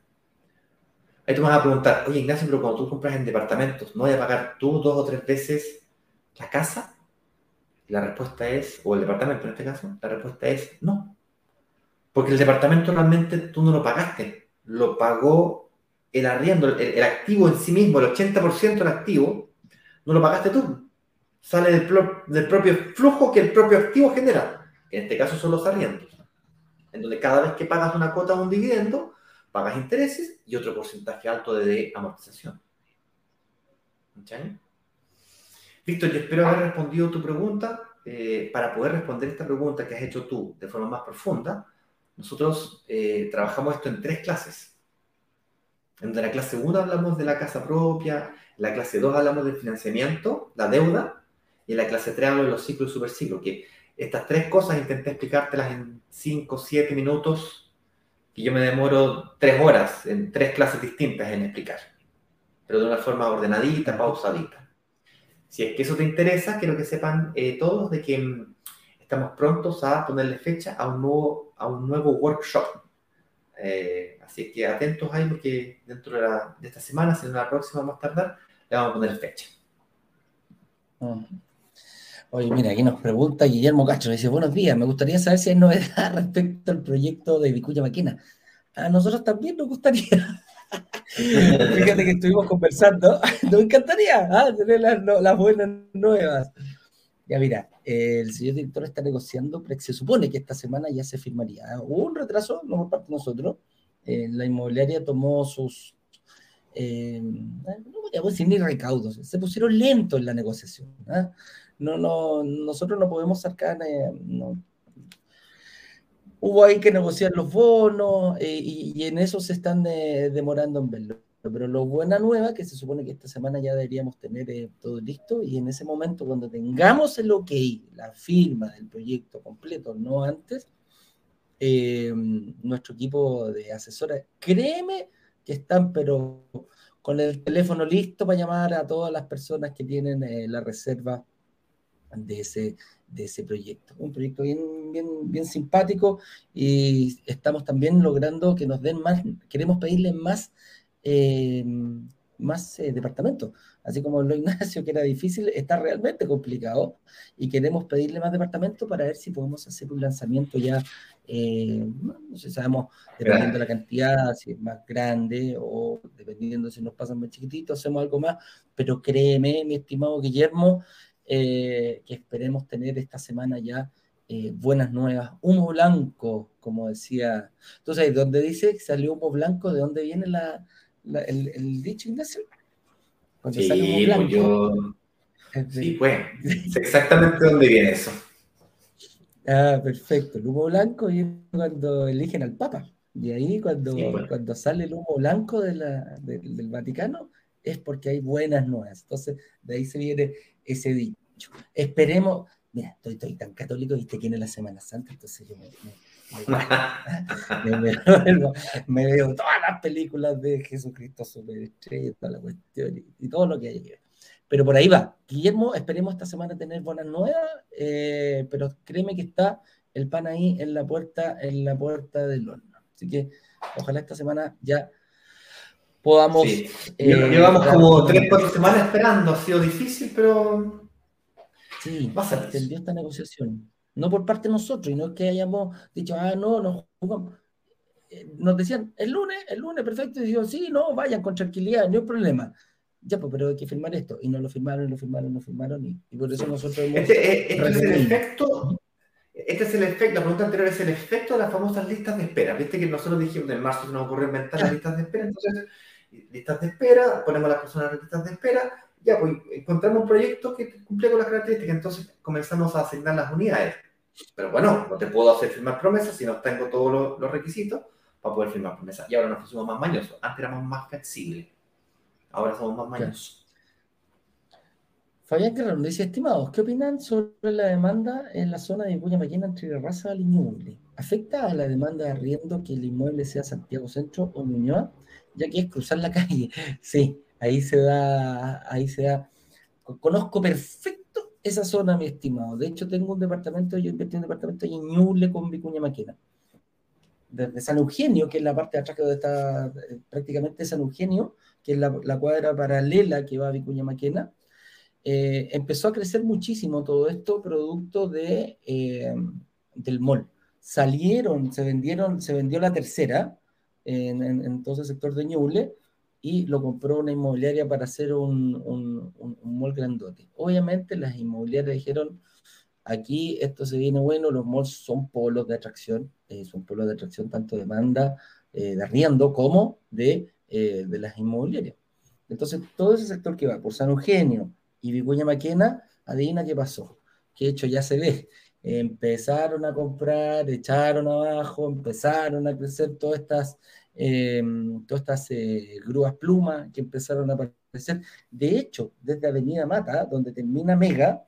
Ahí tú me vas a preguntar, oye Ignacio, pero cuando tú compras en departamentos, ¿no vas a pagar tú dos o tres veces la casa? La respuesta es, o el departamento en este caso, la respuesta es no. Porque el departamento realmente tú no lo pagaste. Lo pagó el arriendo, el, el activo en sí mismo, el ochenta por ciento del activo, no lo pagaste tú. Sale del, pro, del propio flujo que el propio activo genera, que en este caso son los arriendos. En donde cada vez que pagas una cuota o un dividendo, pagas intereses y otro porcentaje alto de amortización. ¿Entiendes? Víctor, yo espero haber respondido tu pregunta. Eh, para poder responder esta pregunta que has hecho tú de forma más profunda, nosotros eh, trabajamos esto en tres clases. En la clase uno hablamos de la casa propia, en la clase dos hablamos del financiamiento, la deuda, y en la clase tres hablamos de los ciclos y superciclos, que estas tres cosas intenté explicártelas en cinco, siete minutos, que yo me demoro tres horas en tres clases distintas en explicar, pero de una forma ordenadita, pausadita. Si es que eso te interesa, quiero que sepan eh, todos de que estamos prontos a ponerle fecha a un nuevo a un nuevo workshop. Eh, así que atentos ahí porque dentro de, la, de esta semana, si no la próxima más tardar, le vamos a poner fecha. Mm. Oye, mira, aquí nos pregunta Guillermo Castro, dice, buenos días, me gustaría saber si hay novedad respecto al proyecto de Vicuña Mackenna. A nosotros también nos gustaría. Fíjate que estuvimos conversando, nos encantaría ¿ah? tener las, no, las buenas nuevas. Ya mira, eh, el señor director está negociando, pero se supone que esta semana ya se firmaría. Hubo un retraso, no por parte de nosotros. Eh, la inmobiliaria tomó sus, eh, no voy a decir ni recaudos, se pusieron lentos en la negociación. ¿eh? No, no, nosotros no podemos sacar, eh, no. Hubo ahí que negociar los bonos eh, y, y en eso se están eh, demorando en verlo. Pero lo buena nueva, que se supone que esta semana ya deberíamos tener eh, todo listo, y en ese momento cuando tengamos el ok, la firma del proyecto completo, no antes, eh, nuestro equipo de asesoras, créeme que están pero con el teléfono listo para llamar a todas las personas que tienen eh, la reserva de ese, de ese proyecto. Un proyecto bien, bien, bien simpático, y estamos también logrando que nos den más, queremos pedirles más Eh, más eh, departamentos, así como lo Ignacio, que era difícil, está realmente complicado, y queremos pedirle más departamentos para ver si podemos hacer un lanzamiento ya, eh, no sé, sabemos, dependiendo de la cantidad, si es más grande o dependiendo si nos pasan más chiquititos, hacemos algo más, pero créeme, mi estimado Guillermo, eh, que esperemos tener esta semana ya Eh, buenas nuevas, humo blanco, como decía. Entonces, ¿dónde dice que salió humo blanco? ¿De dónde viene la, la, el, el dicho, Ignacio? Cuando sí, sale humo blanco. Yo... Sí, pues, sé exactamente dónde viene eso. Ah, perfecto. El humo blanco es cuando eligen al Papa. Y ahí cuando, sí, bueno. cuando sale el humo blanco de la, de, del Vaticano, es porque hay buenas nuevas. Entonces, de ahí se viene ese dicho. Esperemos... Mira, estoy, estoy tan católico, viste que en la Semana Santa, entonces yo me, me, me, me, me, me veo todas las películas de Jesucristo Superestrella, toda la cuestión y, y todo lo que hay que ver. Pero por ahí va. Guillermo, esperemos esta semana tener buenas nuevas, eh, pero créeme que está el pan ahí en la puerta, en la puerta del horno. Así que ojalá esta semana ya podamos... Sí. Eh, Llevamos como tres, cuatro semanas esperando, ha sido difícil, pero... Sí, extendió esta negociación. No por parte de nosotros, y no es que hayamos dicho, ah, no, nos jugamos. Eh, nos decían, el lunes, el lunes, perfecto, y yo, sí, no, vayan con tranquilidad, no hay problema. Ya, pues, pero hay que firmar esto. Y no lo firmaron, lo firmaron, lo firmaron, y, y por eso nosotros hemos... Este, este es el efecto, este es el efecto, la pregunta anterior es el efecto de las famosas listas de espera. Viste que nosotros dijimos, en marzo se nos ocurrió inventar las listas de espera, entonces, listas de espera, ponemos a las personas en listas de espera, ya, pues encontramos un proyecto que cumplía con las características, entonces comenzamos a asignar las unidades. Pero bueno, no te puedo hacer firmar promesas si no tengo todos los, los requisitos para poder firmar promesas. Y ahora nos pusimos más mañosos. Antes éramos más flexibles. Ahora somos más mañosos. Fabián Guerrero dice, estimados, ¿qué opinan sobre la demanda en la zona de Vicuña Mackenna entre Raza y Ñuble? ¿Afecta a la demanda de arriendo que el inmueble sea Santiago Centro o Ñuñoa, ya que es cruzar la calle? Sí. Ahí se da, ahí se da. Conozco perfecto esa zona, mi estimado. De hecho, tengo un departamento, yo invertí en un departamento en Ñuble con Vicuña Mackenna. Desde San Eugenio, que es la parte de atrás donde está eh, prácticamente San Eugenio, que es la, la cuadra paralela que va a Vicuña Mackenna, eh, empezó a crecer muchísimo todo esto producto de, eh, del mall. Salieron, se vendieron, se vendió la tercera en, en, en todo el sector de Ñuble, y lo compró una inmobiliaria para hacer un, un, un, un mall grandote. Obviamente las inmobiliarias dijeron, aquí esto se viene bueno, los malls son polos de atracción, eh, son polos de atracción tanto de demanda, eh, de arriendo, como de, eh, de las inmobiliarias. Entonces todo ese sector que va por San Eugenio y Vicuña Mackenna, adivina qué pasó, que de hecho ya se ve, empezaron a comprar, echaron abajo, empezaron a crecer todas estas... Eh, todas estas eh, grúas plumas que empezaron a aparecer. De hecho, desde Avenida Mata, donde termina Mega,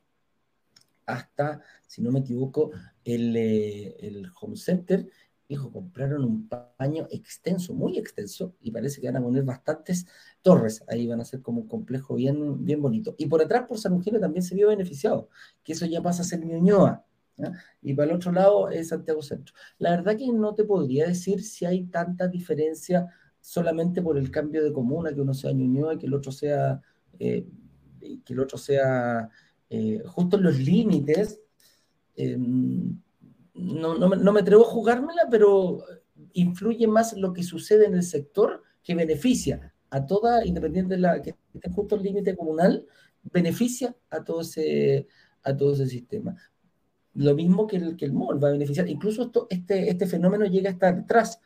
hasta, si no me equivoco, el, eh, el Home Center, dijo, compraron un paño extenso, muy extenso, y parece que van a poner bastantes torres. Ahí van a ser como un complejo bien, bien bonito. Y por atrás, por San Eugenio, también se vio beneficiado, que eso ya pasa a ser Ñuñoa. ¿Ya? Y para el otro lado es Santiago Centro. La verdad que no te podría decir si hay tanta diferencia solamente por el cambio de comuna, que uno sea Ñuñoa y que el otro sea, eh, que el otro sea eh, justo en los límites. Eh, no, no, no me atrevo a jugármela, pero influye más lo que sucede en el sector, que beneficia a toda, independiente de la que esté justo el límite comunal, beneficia a todo ese, a todo ese sistema. Lo mismo que el, que el mall va a beneficiar. Incluso esto, este, este fenómeno llega hasta atrás.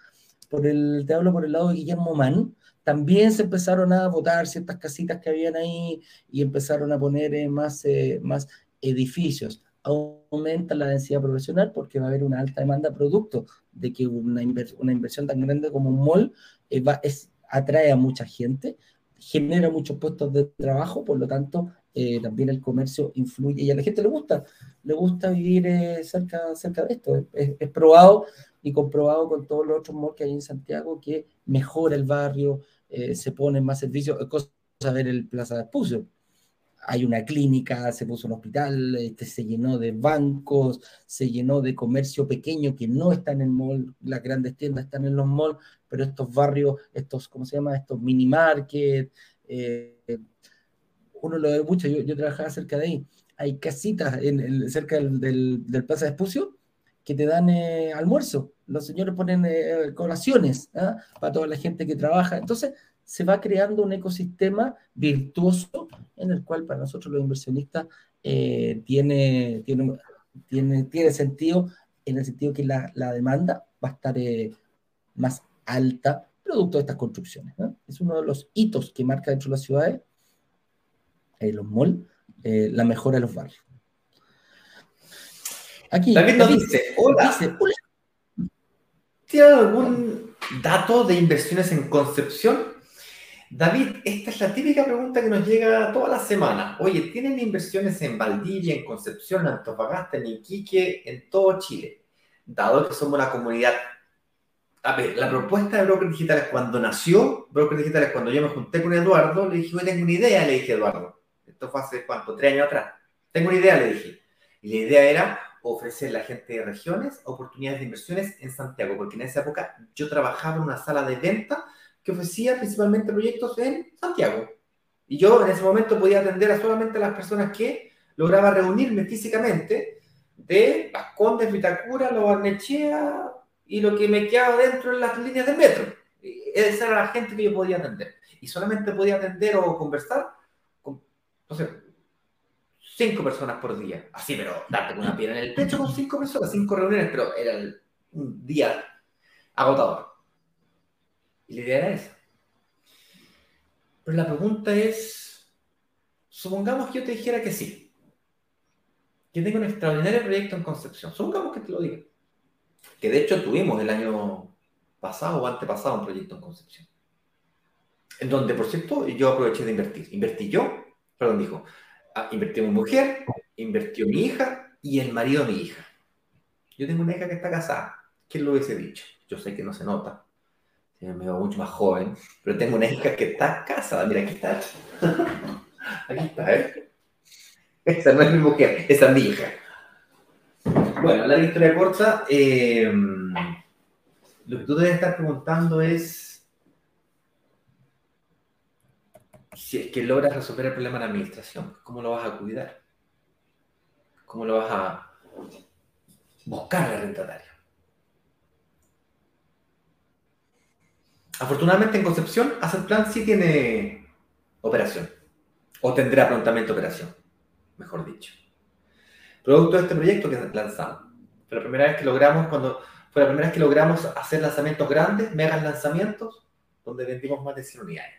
Por el, te hablo por el lado de Guillermo Mann. También se empezaron a botar ciertas casitas que habían ahí y empezaron a poner eh, más, eh, más edificios. Aumenta la densidad profesional porque va a haber una alta demanda producto de que una, invers- una inversión tan grande como un mall eh, va, es atrae a mucha gente, genera muchos puestos de trabajo, por lo tanto, eh, también el comercio influye, y a la gente le gusta, le gusta vivir eh, cerca, cerca de esto. Es, es probado y comprobado con todos los otros malls que hay en Santiago, que mejora el barrio, eh, se ponen más servicios, cosas a ver el Plaza de Espucio. Hay una clínica, se puso un hospital, este, se llenó de bancos, se llenó de comercio pequeño que no está en el mall, las grandes tiendas están en los malls, pero estos barrios, estos, ¿cómo se llama? Estos mini market, eh, uno lo ve mucho, yo, yo trabajaba cerca de ahí, hay casitas en, en, cerca del, del, del Plaza de Espucio que te dan eh, almuerzo, los señores ponen eh, colaciones, ¿ah? Para toda la gente que trabaja, entonces se va creando un ecosistema virtuoso en el cual para nosotros los inversionistas eh, tiene, tiene, tiene, tiene sentido, en el sentido que la, la demanda va a estar eh, más alta producto de estas construcciones, ¿no? Es uno de los hitos que marca dentro de las ciudades, eh, los malls, eh, la mejora de los barrios. Aquí, David nos dice, hola, dice, hola. ¿Tiene algún dato de inversiones en Concepción? David, esta es la típica pregunta que nos llega toda la semana. Oye, ¿tienen inversiones en Valdivia, en Concepción, en Antofagasta, en Iquique, en todo Chile? Dado que somos una comunidad... A ver, la propuesta de Brokers Digitales cuando nació, Brokers Digitales cuando yo me junté con Eduardo, le dije, yo tengo una idea, le dije a Eduardo. Esto fue hace, ¿cuánto? Tres años atrás. Tengo una idea, le dije. Y la idea era ofrecer a la gente de regiones oportunidades de inversiones en Santiago, porque en esa época yo trabajaba en una sala de venta que ofrecía principalmente proyectos en Santiago. Y yo en ese momento podía atender a solamente a las personas que lograba reunirme físicamente de Las Condes, Vitacura, Lo Barnechea y lo que me quedaba dentro en las líneas del metro. Y esa era la gente que yo podía atender. Y solamente podía atender o conversar con, no sé, cinco personas por día. Así, pero darte con una piedra en el pecho con cinco personas, cinco reuniones, pero era el, un día agotador. Y la idea era esa. Pero la pregunta es, supongamos que yo te dijera que sí. Que tengo un extraordinario proyecto en Concepción. Supongamos que te lo diga. Que de hecho tuvimos el año pasado o antepasado un proyecto en Concepción. En donde, por cierto, yo aproveché de invertir. Invertí yo, perdón, dijo, invertí mi mujer, invirtió mi hija y el marido de mi hija. Yo tengo una hija que está casada. ¿Quién lo hubiese dicho? Yo sé que no se nota. Me veo mucho más joven, pero tengo una hija que está casada. Mira, aquí está. Aquí está, ¿eh? Esa no es mi mujer, esa es mi hija. Bueno, la historia corta, eh, lo que tú debes estar preguntando es si es que logras resolver el problema de la administración. ¿Cómo lo vas a cuidar? ¿Cómo lo vas a buscar al rentatario? Afortunadamente en Concepción, Assetplan sí tiene operación, o tendrá prontamente operación, mejor dicho. Producto de este proyecto que lanzamos. Fue la primera vez que logramos, cuando, fue la primera vez que logramos hacer lanzamientos grandes, megas lanzamientos, donde vendimos más de cien unidades.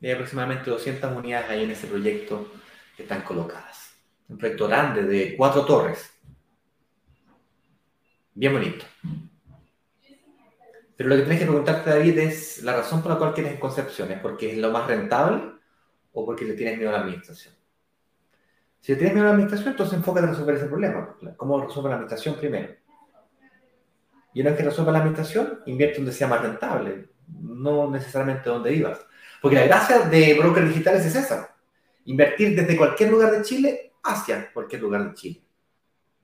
Y hay aproximadamente doscientas unidades ahí en ese proyecto que están colocadas. Un proyecto grande de cuatro torres. Bien bonito. Pero lo que tienes que preguntarte, David, es la razón por la cual tienes Concepción. ¿Es porque es lo más rentable o porque le tienes miedo a la administración? Si le tienes miedo a la administración, entonces enfócate en resolver ese problema. ¿Cómo resuelve la administración primero? Y una vez que resuelva la administración, invierte donde sea más rentable, no necesariamente donde vivas. Porque la gracia de Brokers Digitales es esa. Invertir desde cualquier lugar de Chile hacia cualquier lugar de Chile.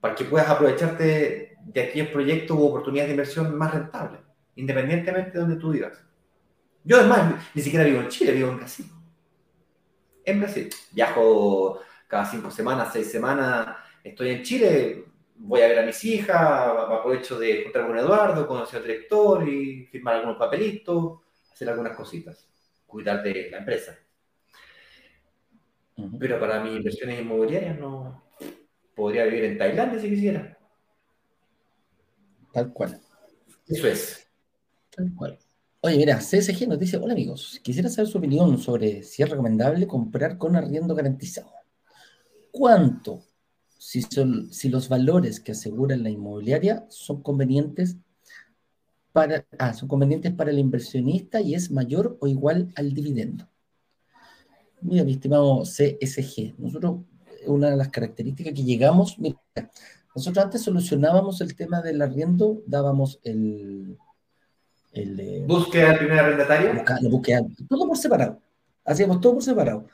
Para que puedas aprovecharte de aquellos proyectos u oportunidades de inversión más rentables, independientemente de donde tú vivas. Yo además ni siquiera vivo en Chile, vivo en Brasil. En Brasil. Viajo cada cinco semanas, seis semanas, estoy en Chile, voy a ver a mis hijas, aprovecho de juntarme con Eduardo, conocer al director y firmar algunos papelitos, hacer algunas cositas, cuidar de la empresa. Uh-huh. Pero para mis inversiones inmobiliarias no podría vivir en Tailandia si quisiera. Tal cual. Eso es. Oye, mira, C S G nos dice, hola amigos, quisiera saber su opinión sobre si es recomendable comprar con arriendo garantizado. ¿Cuánto? Si, son, si los valores que aseguran la inmobiliaria son convenientes para, ah, son convenientes para el inversionista y es mayor o igual al dividendo. Mira, mi estimado C S G, nosotros, una de las características que llegamos, mira, nosotros antes solucionábamos el tema del arriendo, dábamos el... el eh, ¿Búsqueda del primer arrendatario? Busca, la búsqueda, todo por separado, hacíamos todo por separado.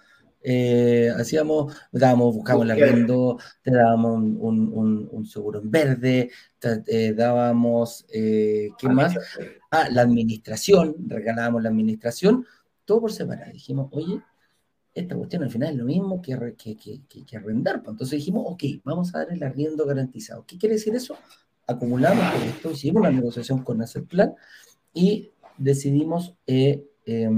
Eh, hacíamos, dábamos, buscábamos el arriendo, te dábamos un, un, un, un seguro en verde, te, eh, dábamos, eh, ¿qué más? Ah, la administración, regalábamos la administración, todo por separado. Dijimos, oye, esta cuestión al final es lo mismo que, que, que, que, que arrendar. Entonces dijimos, ok, vamos a dar el arriendo garantizado. ¿Qué quiere decir eso? Acumulamos todo esto, hicimos una negociación con Assetplan y decidimos... Eh, eh,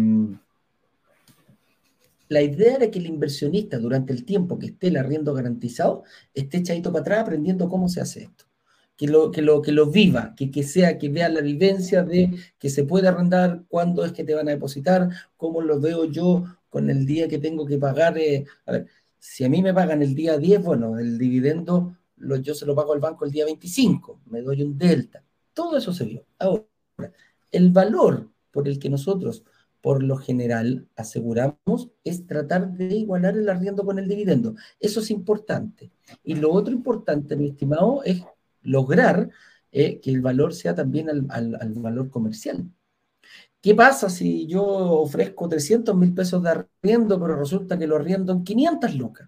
La idea era que el inversionista, durante el tiempo que esté el arriendo garantizado, esté echadito para atrás aprendiendo cómo se hace esto. Que lo, que lo, que lo viva, que, que sea, que vea la vivencia de que se puede arrendar, cuándo es que te van a depositar, cómo lo veo yo con el día que tengo que pagar. Eh, a ver, si a mí me pagan el día diez, bueno, el dividendo lo, yo se lo pago al banco el día veinticinco, me doy un delta. Todo eso se vio. Ahora, el valor por el que nosotros... por lo general, aseguramos, es tratar de igualar el arriendo con el dividendo. Eso es importante. Y lo otro importante, mi estimado, es lograr eh, que el valor sea también al, al, al valor comercial. ¿Qué pasa si yo ofrezco trescientos mil pesos de arriendo, pero resulta que lo arriendo en quinientas lucas?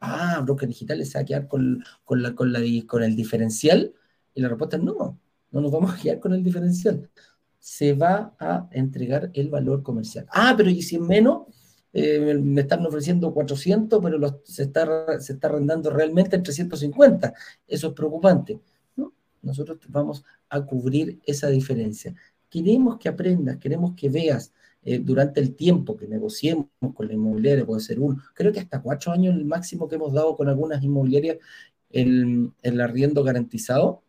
Ah, Brokers Digitales se va a quedar con, con, la, con, la, con el diferencial. Y la respuesta es no, no nos vamos a quedar con el diferencial. Se va a entregar el valor comercial. Ah, pero y si es menos, eh, me están ofreciendo cuatrocientos, pero los, se, está, se está arrendando realmente en trescientos cincuenta. Eso es preocupante, ¿no? Nosotros vamos a cubrir esa diferencia. Queremos que aprendas, queremos que veas eh, durante el tiempo que negociemos con la inmobiliaria, puede ser uno, creo que hasta cuatro años el máximo que hemos dado con algunas inmobiliarias el, el arriendo garantizado.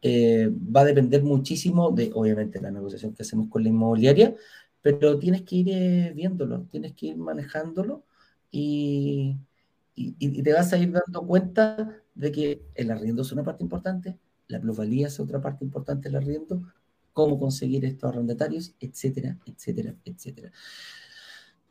Eh, va a depender muchísimo de, obviamente, la negociación que hacemos con la inmobiliaria, pero tienes que ir eh, viéndolo, tienes que ir manejándolo y, y, y te vas a ir dando cuenta de que el arriendo es una parte importante, la plusvalía es otra parte importante del arriendo, cómo conseguir estos arrendatarios, etcétera, etcétera, etcétera.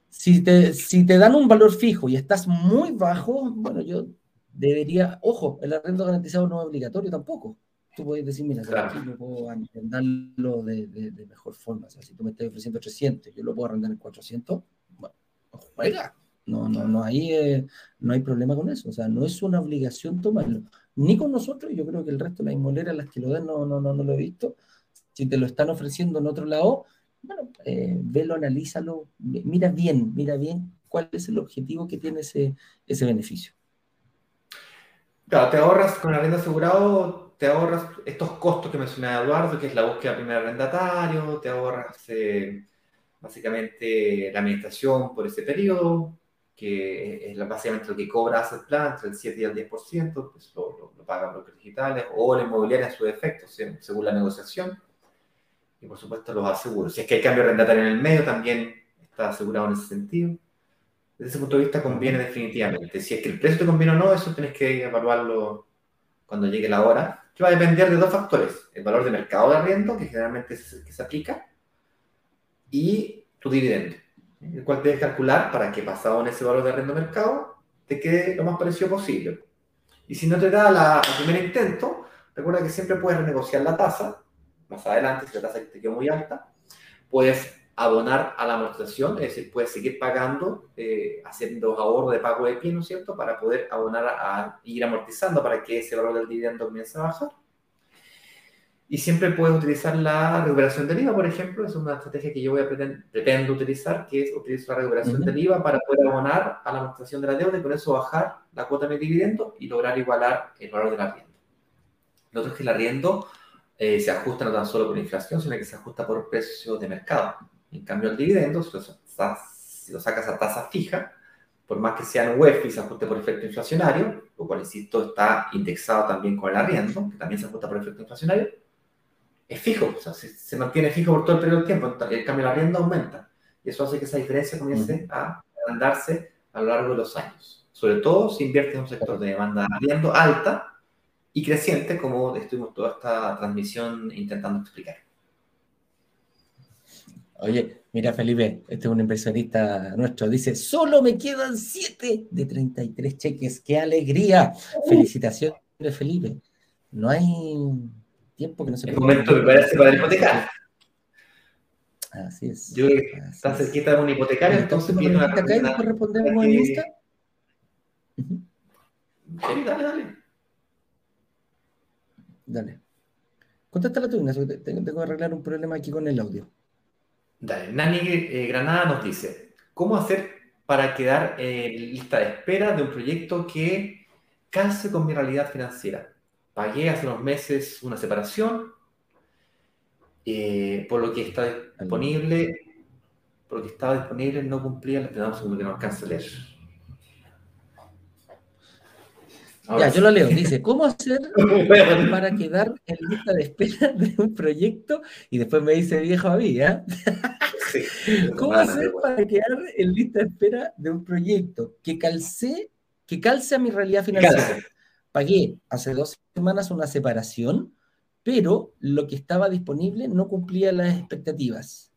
Si te, si te dan un valor fijo y estás muy bajo, bueno, yo debería, ojo, el arriendo garantizado no es obligatorio tampoco. Tú puedes decir, mira, claro, si yo puedo arrendarlo de, de, de mejor forma. O sea, si tú me estás ofreciendo trescientos, yo lo puedo arrendar en cuatrocientos, bueno, juega. No, no, no, hay, eh, no hay problema con eso. O sea, no es una obligación tomarlo. Ni con nosotros, yo creo que el resto de las inmoleras, las que lo den, no, no, no, no lo he visto. Si te lo están ofreciendo en otro lado, bueno, eh, velo, analízalo, mira bien, mira bien cuál es el objetivo que tiene ese, ese beneficio. Claro, te ahorras con el arriendo asegurado... te ahorras estos costos que mencionaba Eduardo, que es la búsqueda del primer arrendatario, te ahorras eh, básicamente la administración por ese periodo, que es básicamente lo que cobra Assetplan, entre el siete y el diez por ciento, pues lo, lo, lo pagan Brokers Digitales, o la inmobiliaria en su defecto, ¿sí? Según la negociación, y por supuesto los aseguros. Si es que hay cambio arrendatario en el medio, también está asegurado en ese sentido. Desde ese punto de vista conviene definitivamente. Si es que el precio te conviene o no, eso tienes que evaluarlo cuando llegue la hora, que va a depender de dos factores: el valor de mercado de arriendo, que generalmente es el que se aplica, y tu dividendo, el cual debes calcular para que, basado en ese valor de arriendo mercado, te quede lo más parecido posible. Y si no te da la, el primer intento, recuerda que siempre puedes renegociar la tasa más adelante. Si la tasa te quedó muy alta, puedes abonar a la amortización, es decir, puedes seguir pagando, eh, haciendo ahorro de pago de pie, ¿no es cierto?, para poder abonar a, a ir amortizando para que ese valor del dividendo comience a bajar. Y siempre puedes utilizar la recuperación del IVA, por ejemplo, es una estrategia que yo voy a pretend, pretendo utilizar, que es utilizar la recuperación uh-huh. del IVA para poder abonar a la amortización de la deuda y con eso bajar la cuota de mi dividendo y lograr igualar el valor del arriendo. Lo otro es que el arriendo eh, se ajusta no tan solo por inflación, sino que se ajusta por precios de mercado. En cambio, el dividendo, si lo, si lo sacas a tasa fija, por más que sean U E F I, se ajuste por efecto inflacionario, lo cual, insisto, está indexado también con el arriendo, que también se ajusta por efecto inflacionario, es fijo, o sea, se, se mantiene fijo por todo el periodo del tiempo, el cambio del arriendo aumenta, y eso hace que esa diferencia comience mm. a agrandarse a lo largo de los años, sobre todo si inviertes en un sector de demanda de arriendo alta, y creciente, como estuvimos toda esta transmisión intentando explicar. Oye, mira Felipe, este es un impresionista nuestro, dice, solo me quedan siete de treinta y tres cheques, ¡qué alegría! Felicitaciones Felipe, no hay tiempo que no se puede... Es momento de prepararse para la hipoteca. Así es. Yo creo que está cerquita de un hipotecario, entonces... Viene una acá y después respondemos en lista. Sí, dale, dale. Dale. Contéstala tú, Ignacio, que tengo que arreglar un problema aquí con el audio. Dale, Nani eh, Granada nos dice, ¿cómo hacer para quedar en eh, lista de espera de un proyecto que calce con mi realidad financiera? Pagué hace unos meses una separación, eh, por lo que está disponible, por lo que estaba disponible no cumplía, le pedimos que no alcance a leer. Ya, yo lo leo, dice, ¿cómo hacer para quedar en lista de espera de un proyecto? Y después me dice viejo a mí, ¿eh? Sí, ¿cómo hacer bueno. para quedar en lista de espera de un proyecto que calce, que calce a mi realidad financiera? Calce. Pagué hace dos semanas una separación, pero lo que estaba disponible no cumplía las expectativas.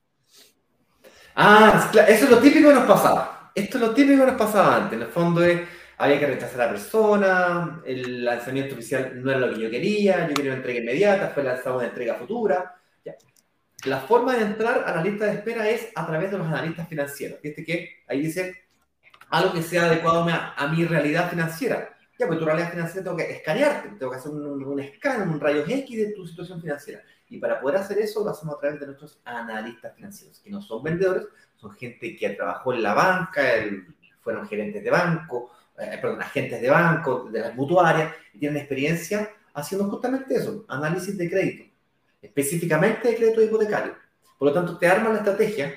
Ah, eso es lo típico que nos pasaba. Esto es lo típico que nos pasaba antes. En el fondo es... Había que rechazar a la persona, el lanzamiento oficial no era lo que yo quería, yo quería una entrega inmediata, fue lanzada una entrega futura. Ya. La forma de entrar a la lista de espera es a través de los analistas financieros. Viste que ahí dice algo que sea adecuado a, a mi realidad financiera. Ya, pues tu realidad financiera tengo que escanearte, tengo que hacer un, un, un escáner, un rayos X de tu situación financiera. Y para poder hacer eso lo hacemos a través de nuestros analistas financieros, que no son vendedores, son gente que trabajó en la banca, el, fueron gerentes de banco, Eh, perdón, agentes de banco, de las mutuarias, y tienen experiencia haciendo justamente eso, análisis de crédito, específicamente de crédito hipotecario. Por lo tanto, te arman la estrategia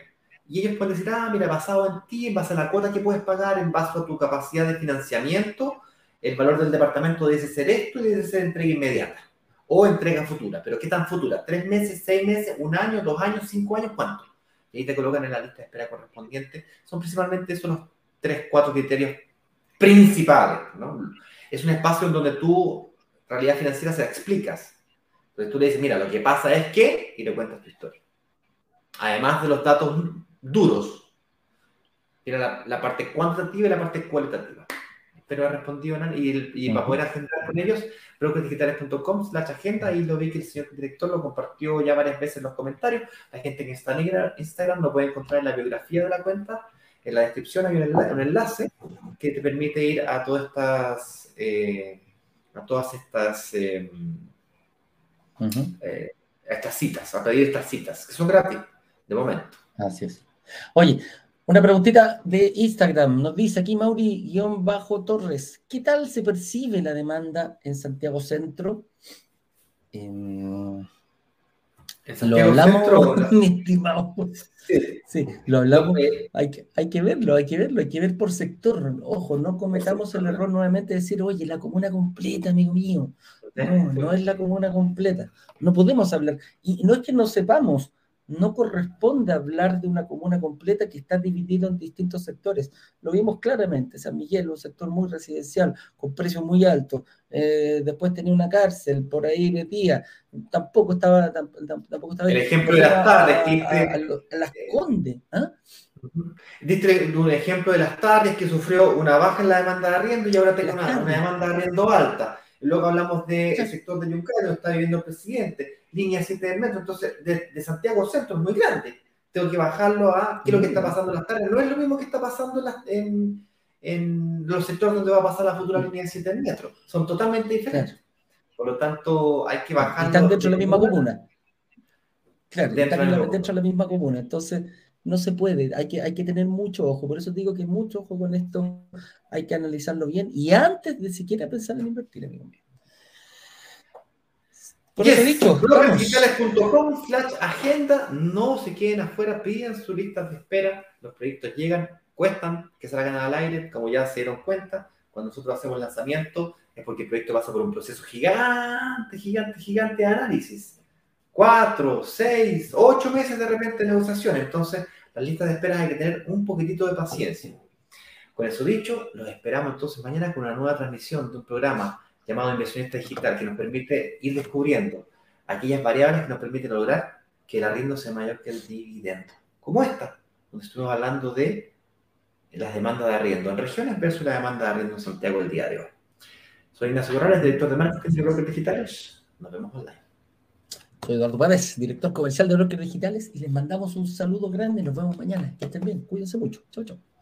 y ellos pueden decir, ah, mira, basado en ti, en base a la cuota que puedes pagar, en base a tu capacidad de financiamiento, el valor del departamento debe ser esto y debe ser entrega inmediata o entrega futura. ¿Pero qué tan futura? ¿Tres meses, seis meses, un año, dos años, cinco años? ¿Cuánto? Y ahí te colocan en la lista de espera correspondiente. Son principalmente esos los tres, cuatro criterios principales, ¿no? Es un espacio en donde tu realidad financiera se la explicas. Entonces tú le dices, mira, lo que pasa es que... Y le cuentas tu historia. Además de los datos duros. Mira la, la parte cuantitativa y la parte cualitativa. Espero haber respondido, Nan, y, y uh-huh. para poder agendar con ellos, brokers digitales punto com slash agenda, ahí lo vi que el señor director lo compartió ya varias veces en los comentarios. La gente que está en Instagram lo puede encontrar en la biografía de la cuenta. En la descripción hay un enlace, un enlace que te permite ir a todas estas eh, a todas estas eh, uh-huh. eh, a estas citas, a pedir estas citas, que son gratis, de momento. Así es. Oye, una preguntita de Instagram. Nos dice aquí Mauri-Torres, ¿qué tal se percibe la demanda en Santiago Centro? Eh... Lo hablamos, centro, mi estimado. Sí, sí, lo hablamos. Hay que, hay que verlo, hay que verlo, hay que ver por sector. Ojo, no cometamos el error nuevamente de decir, oye, la comuna completa, amigo mío. No, no es la comuna completa. No podemos hablar. Y no es que no sepamos, no corresponde hablar de una comuna completa que está dividida en distintos sectores. Lo vimos claramente. San Miguel, un sector muy residencial, con precios muy altos. Eh, después tenía una cárcel, por ahí metía. Tampoco estaba... Tampoco estaba el ejemplo de las tardes. Diste, a, a, a Las Condes. ¿eh? Diste un ejemplo de las tardes que sufrió una baja en la demanda de arriendo y ahora tengo una, una demanda de arriendo alta. Luego hablamos del de sector de Ñuñoa, donde está viviendo el presidente. Línea siete del metro, entonces, de, de Santiago Centro, es muy grande. Tengo que bajarlo a qué es lo que está pasando en las tardes. No es lo mismo que está pasando en, las, en, en los sectores donde va a pasar la futura línea siete del metro. Son totalmente diferentes. Claro. Por lo tanto, hay que bajarlo. Están dentro de la misma comuna. Claro, dentro están de la, dentro de la misma comuna. Entonces, no se puede. Hay que, hay que tener mucho ojo. Por eso digo que mucho ojo con esto. Hay que analizarlo bien. Y antes de siquiera pensar en invertir, amigo mío. Por yes. eso dicho, brokers digitales punto com slash agenda, no se queden afuera, pidan sus listas de espera, los proyectos llegan, cuestan que salgan al aire, como ya se dieron cuenta, cuando nosotros hacemos lanzamiento es porque el proyecto pasa por un proceso gigante, gigante, gigante de análisis, cuatro, seis, ocho meses de repente de negociación, entonces las listas de espera hay que tener un poquitito de paciencia. Con eso dicho, los esperamos entonces mañana con una nueva transmisión de un programa llamado Inversionista Digital, que nos permite ir descubriendo aquellas variables que nos permiten lograr que el arriendo sea mayor que el dividendo. Como esta, donde estuvimos hablando de las demandas de arriendo en regiones versus la demanda de arriendo en Santiago el día de hoy. Soy Ignacio Borrara, director de marketing de Brokers Digitales. Nos vemos online. Soy Eduardo Paredes, director comercial de Brokers Digitales, y les mandamos un saludo grande. Nos vemos mañana. Que estén bien. Cuídense mucho. Chau, chau.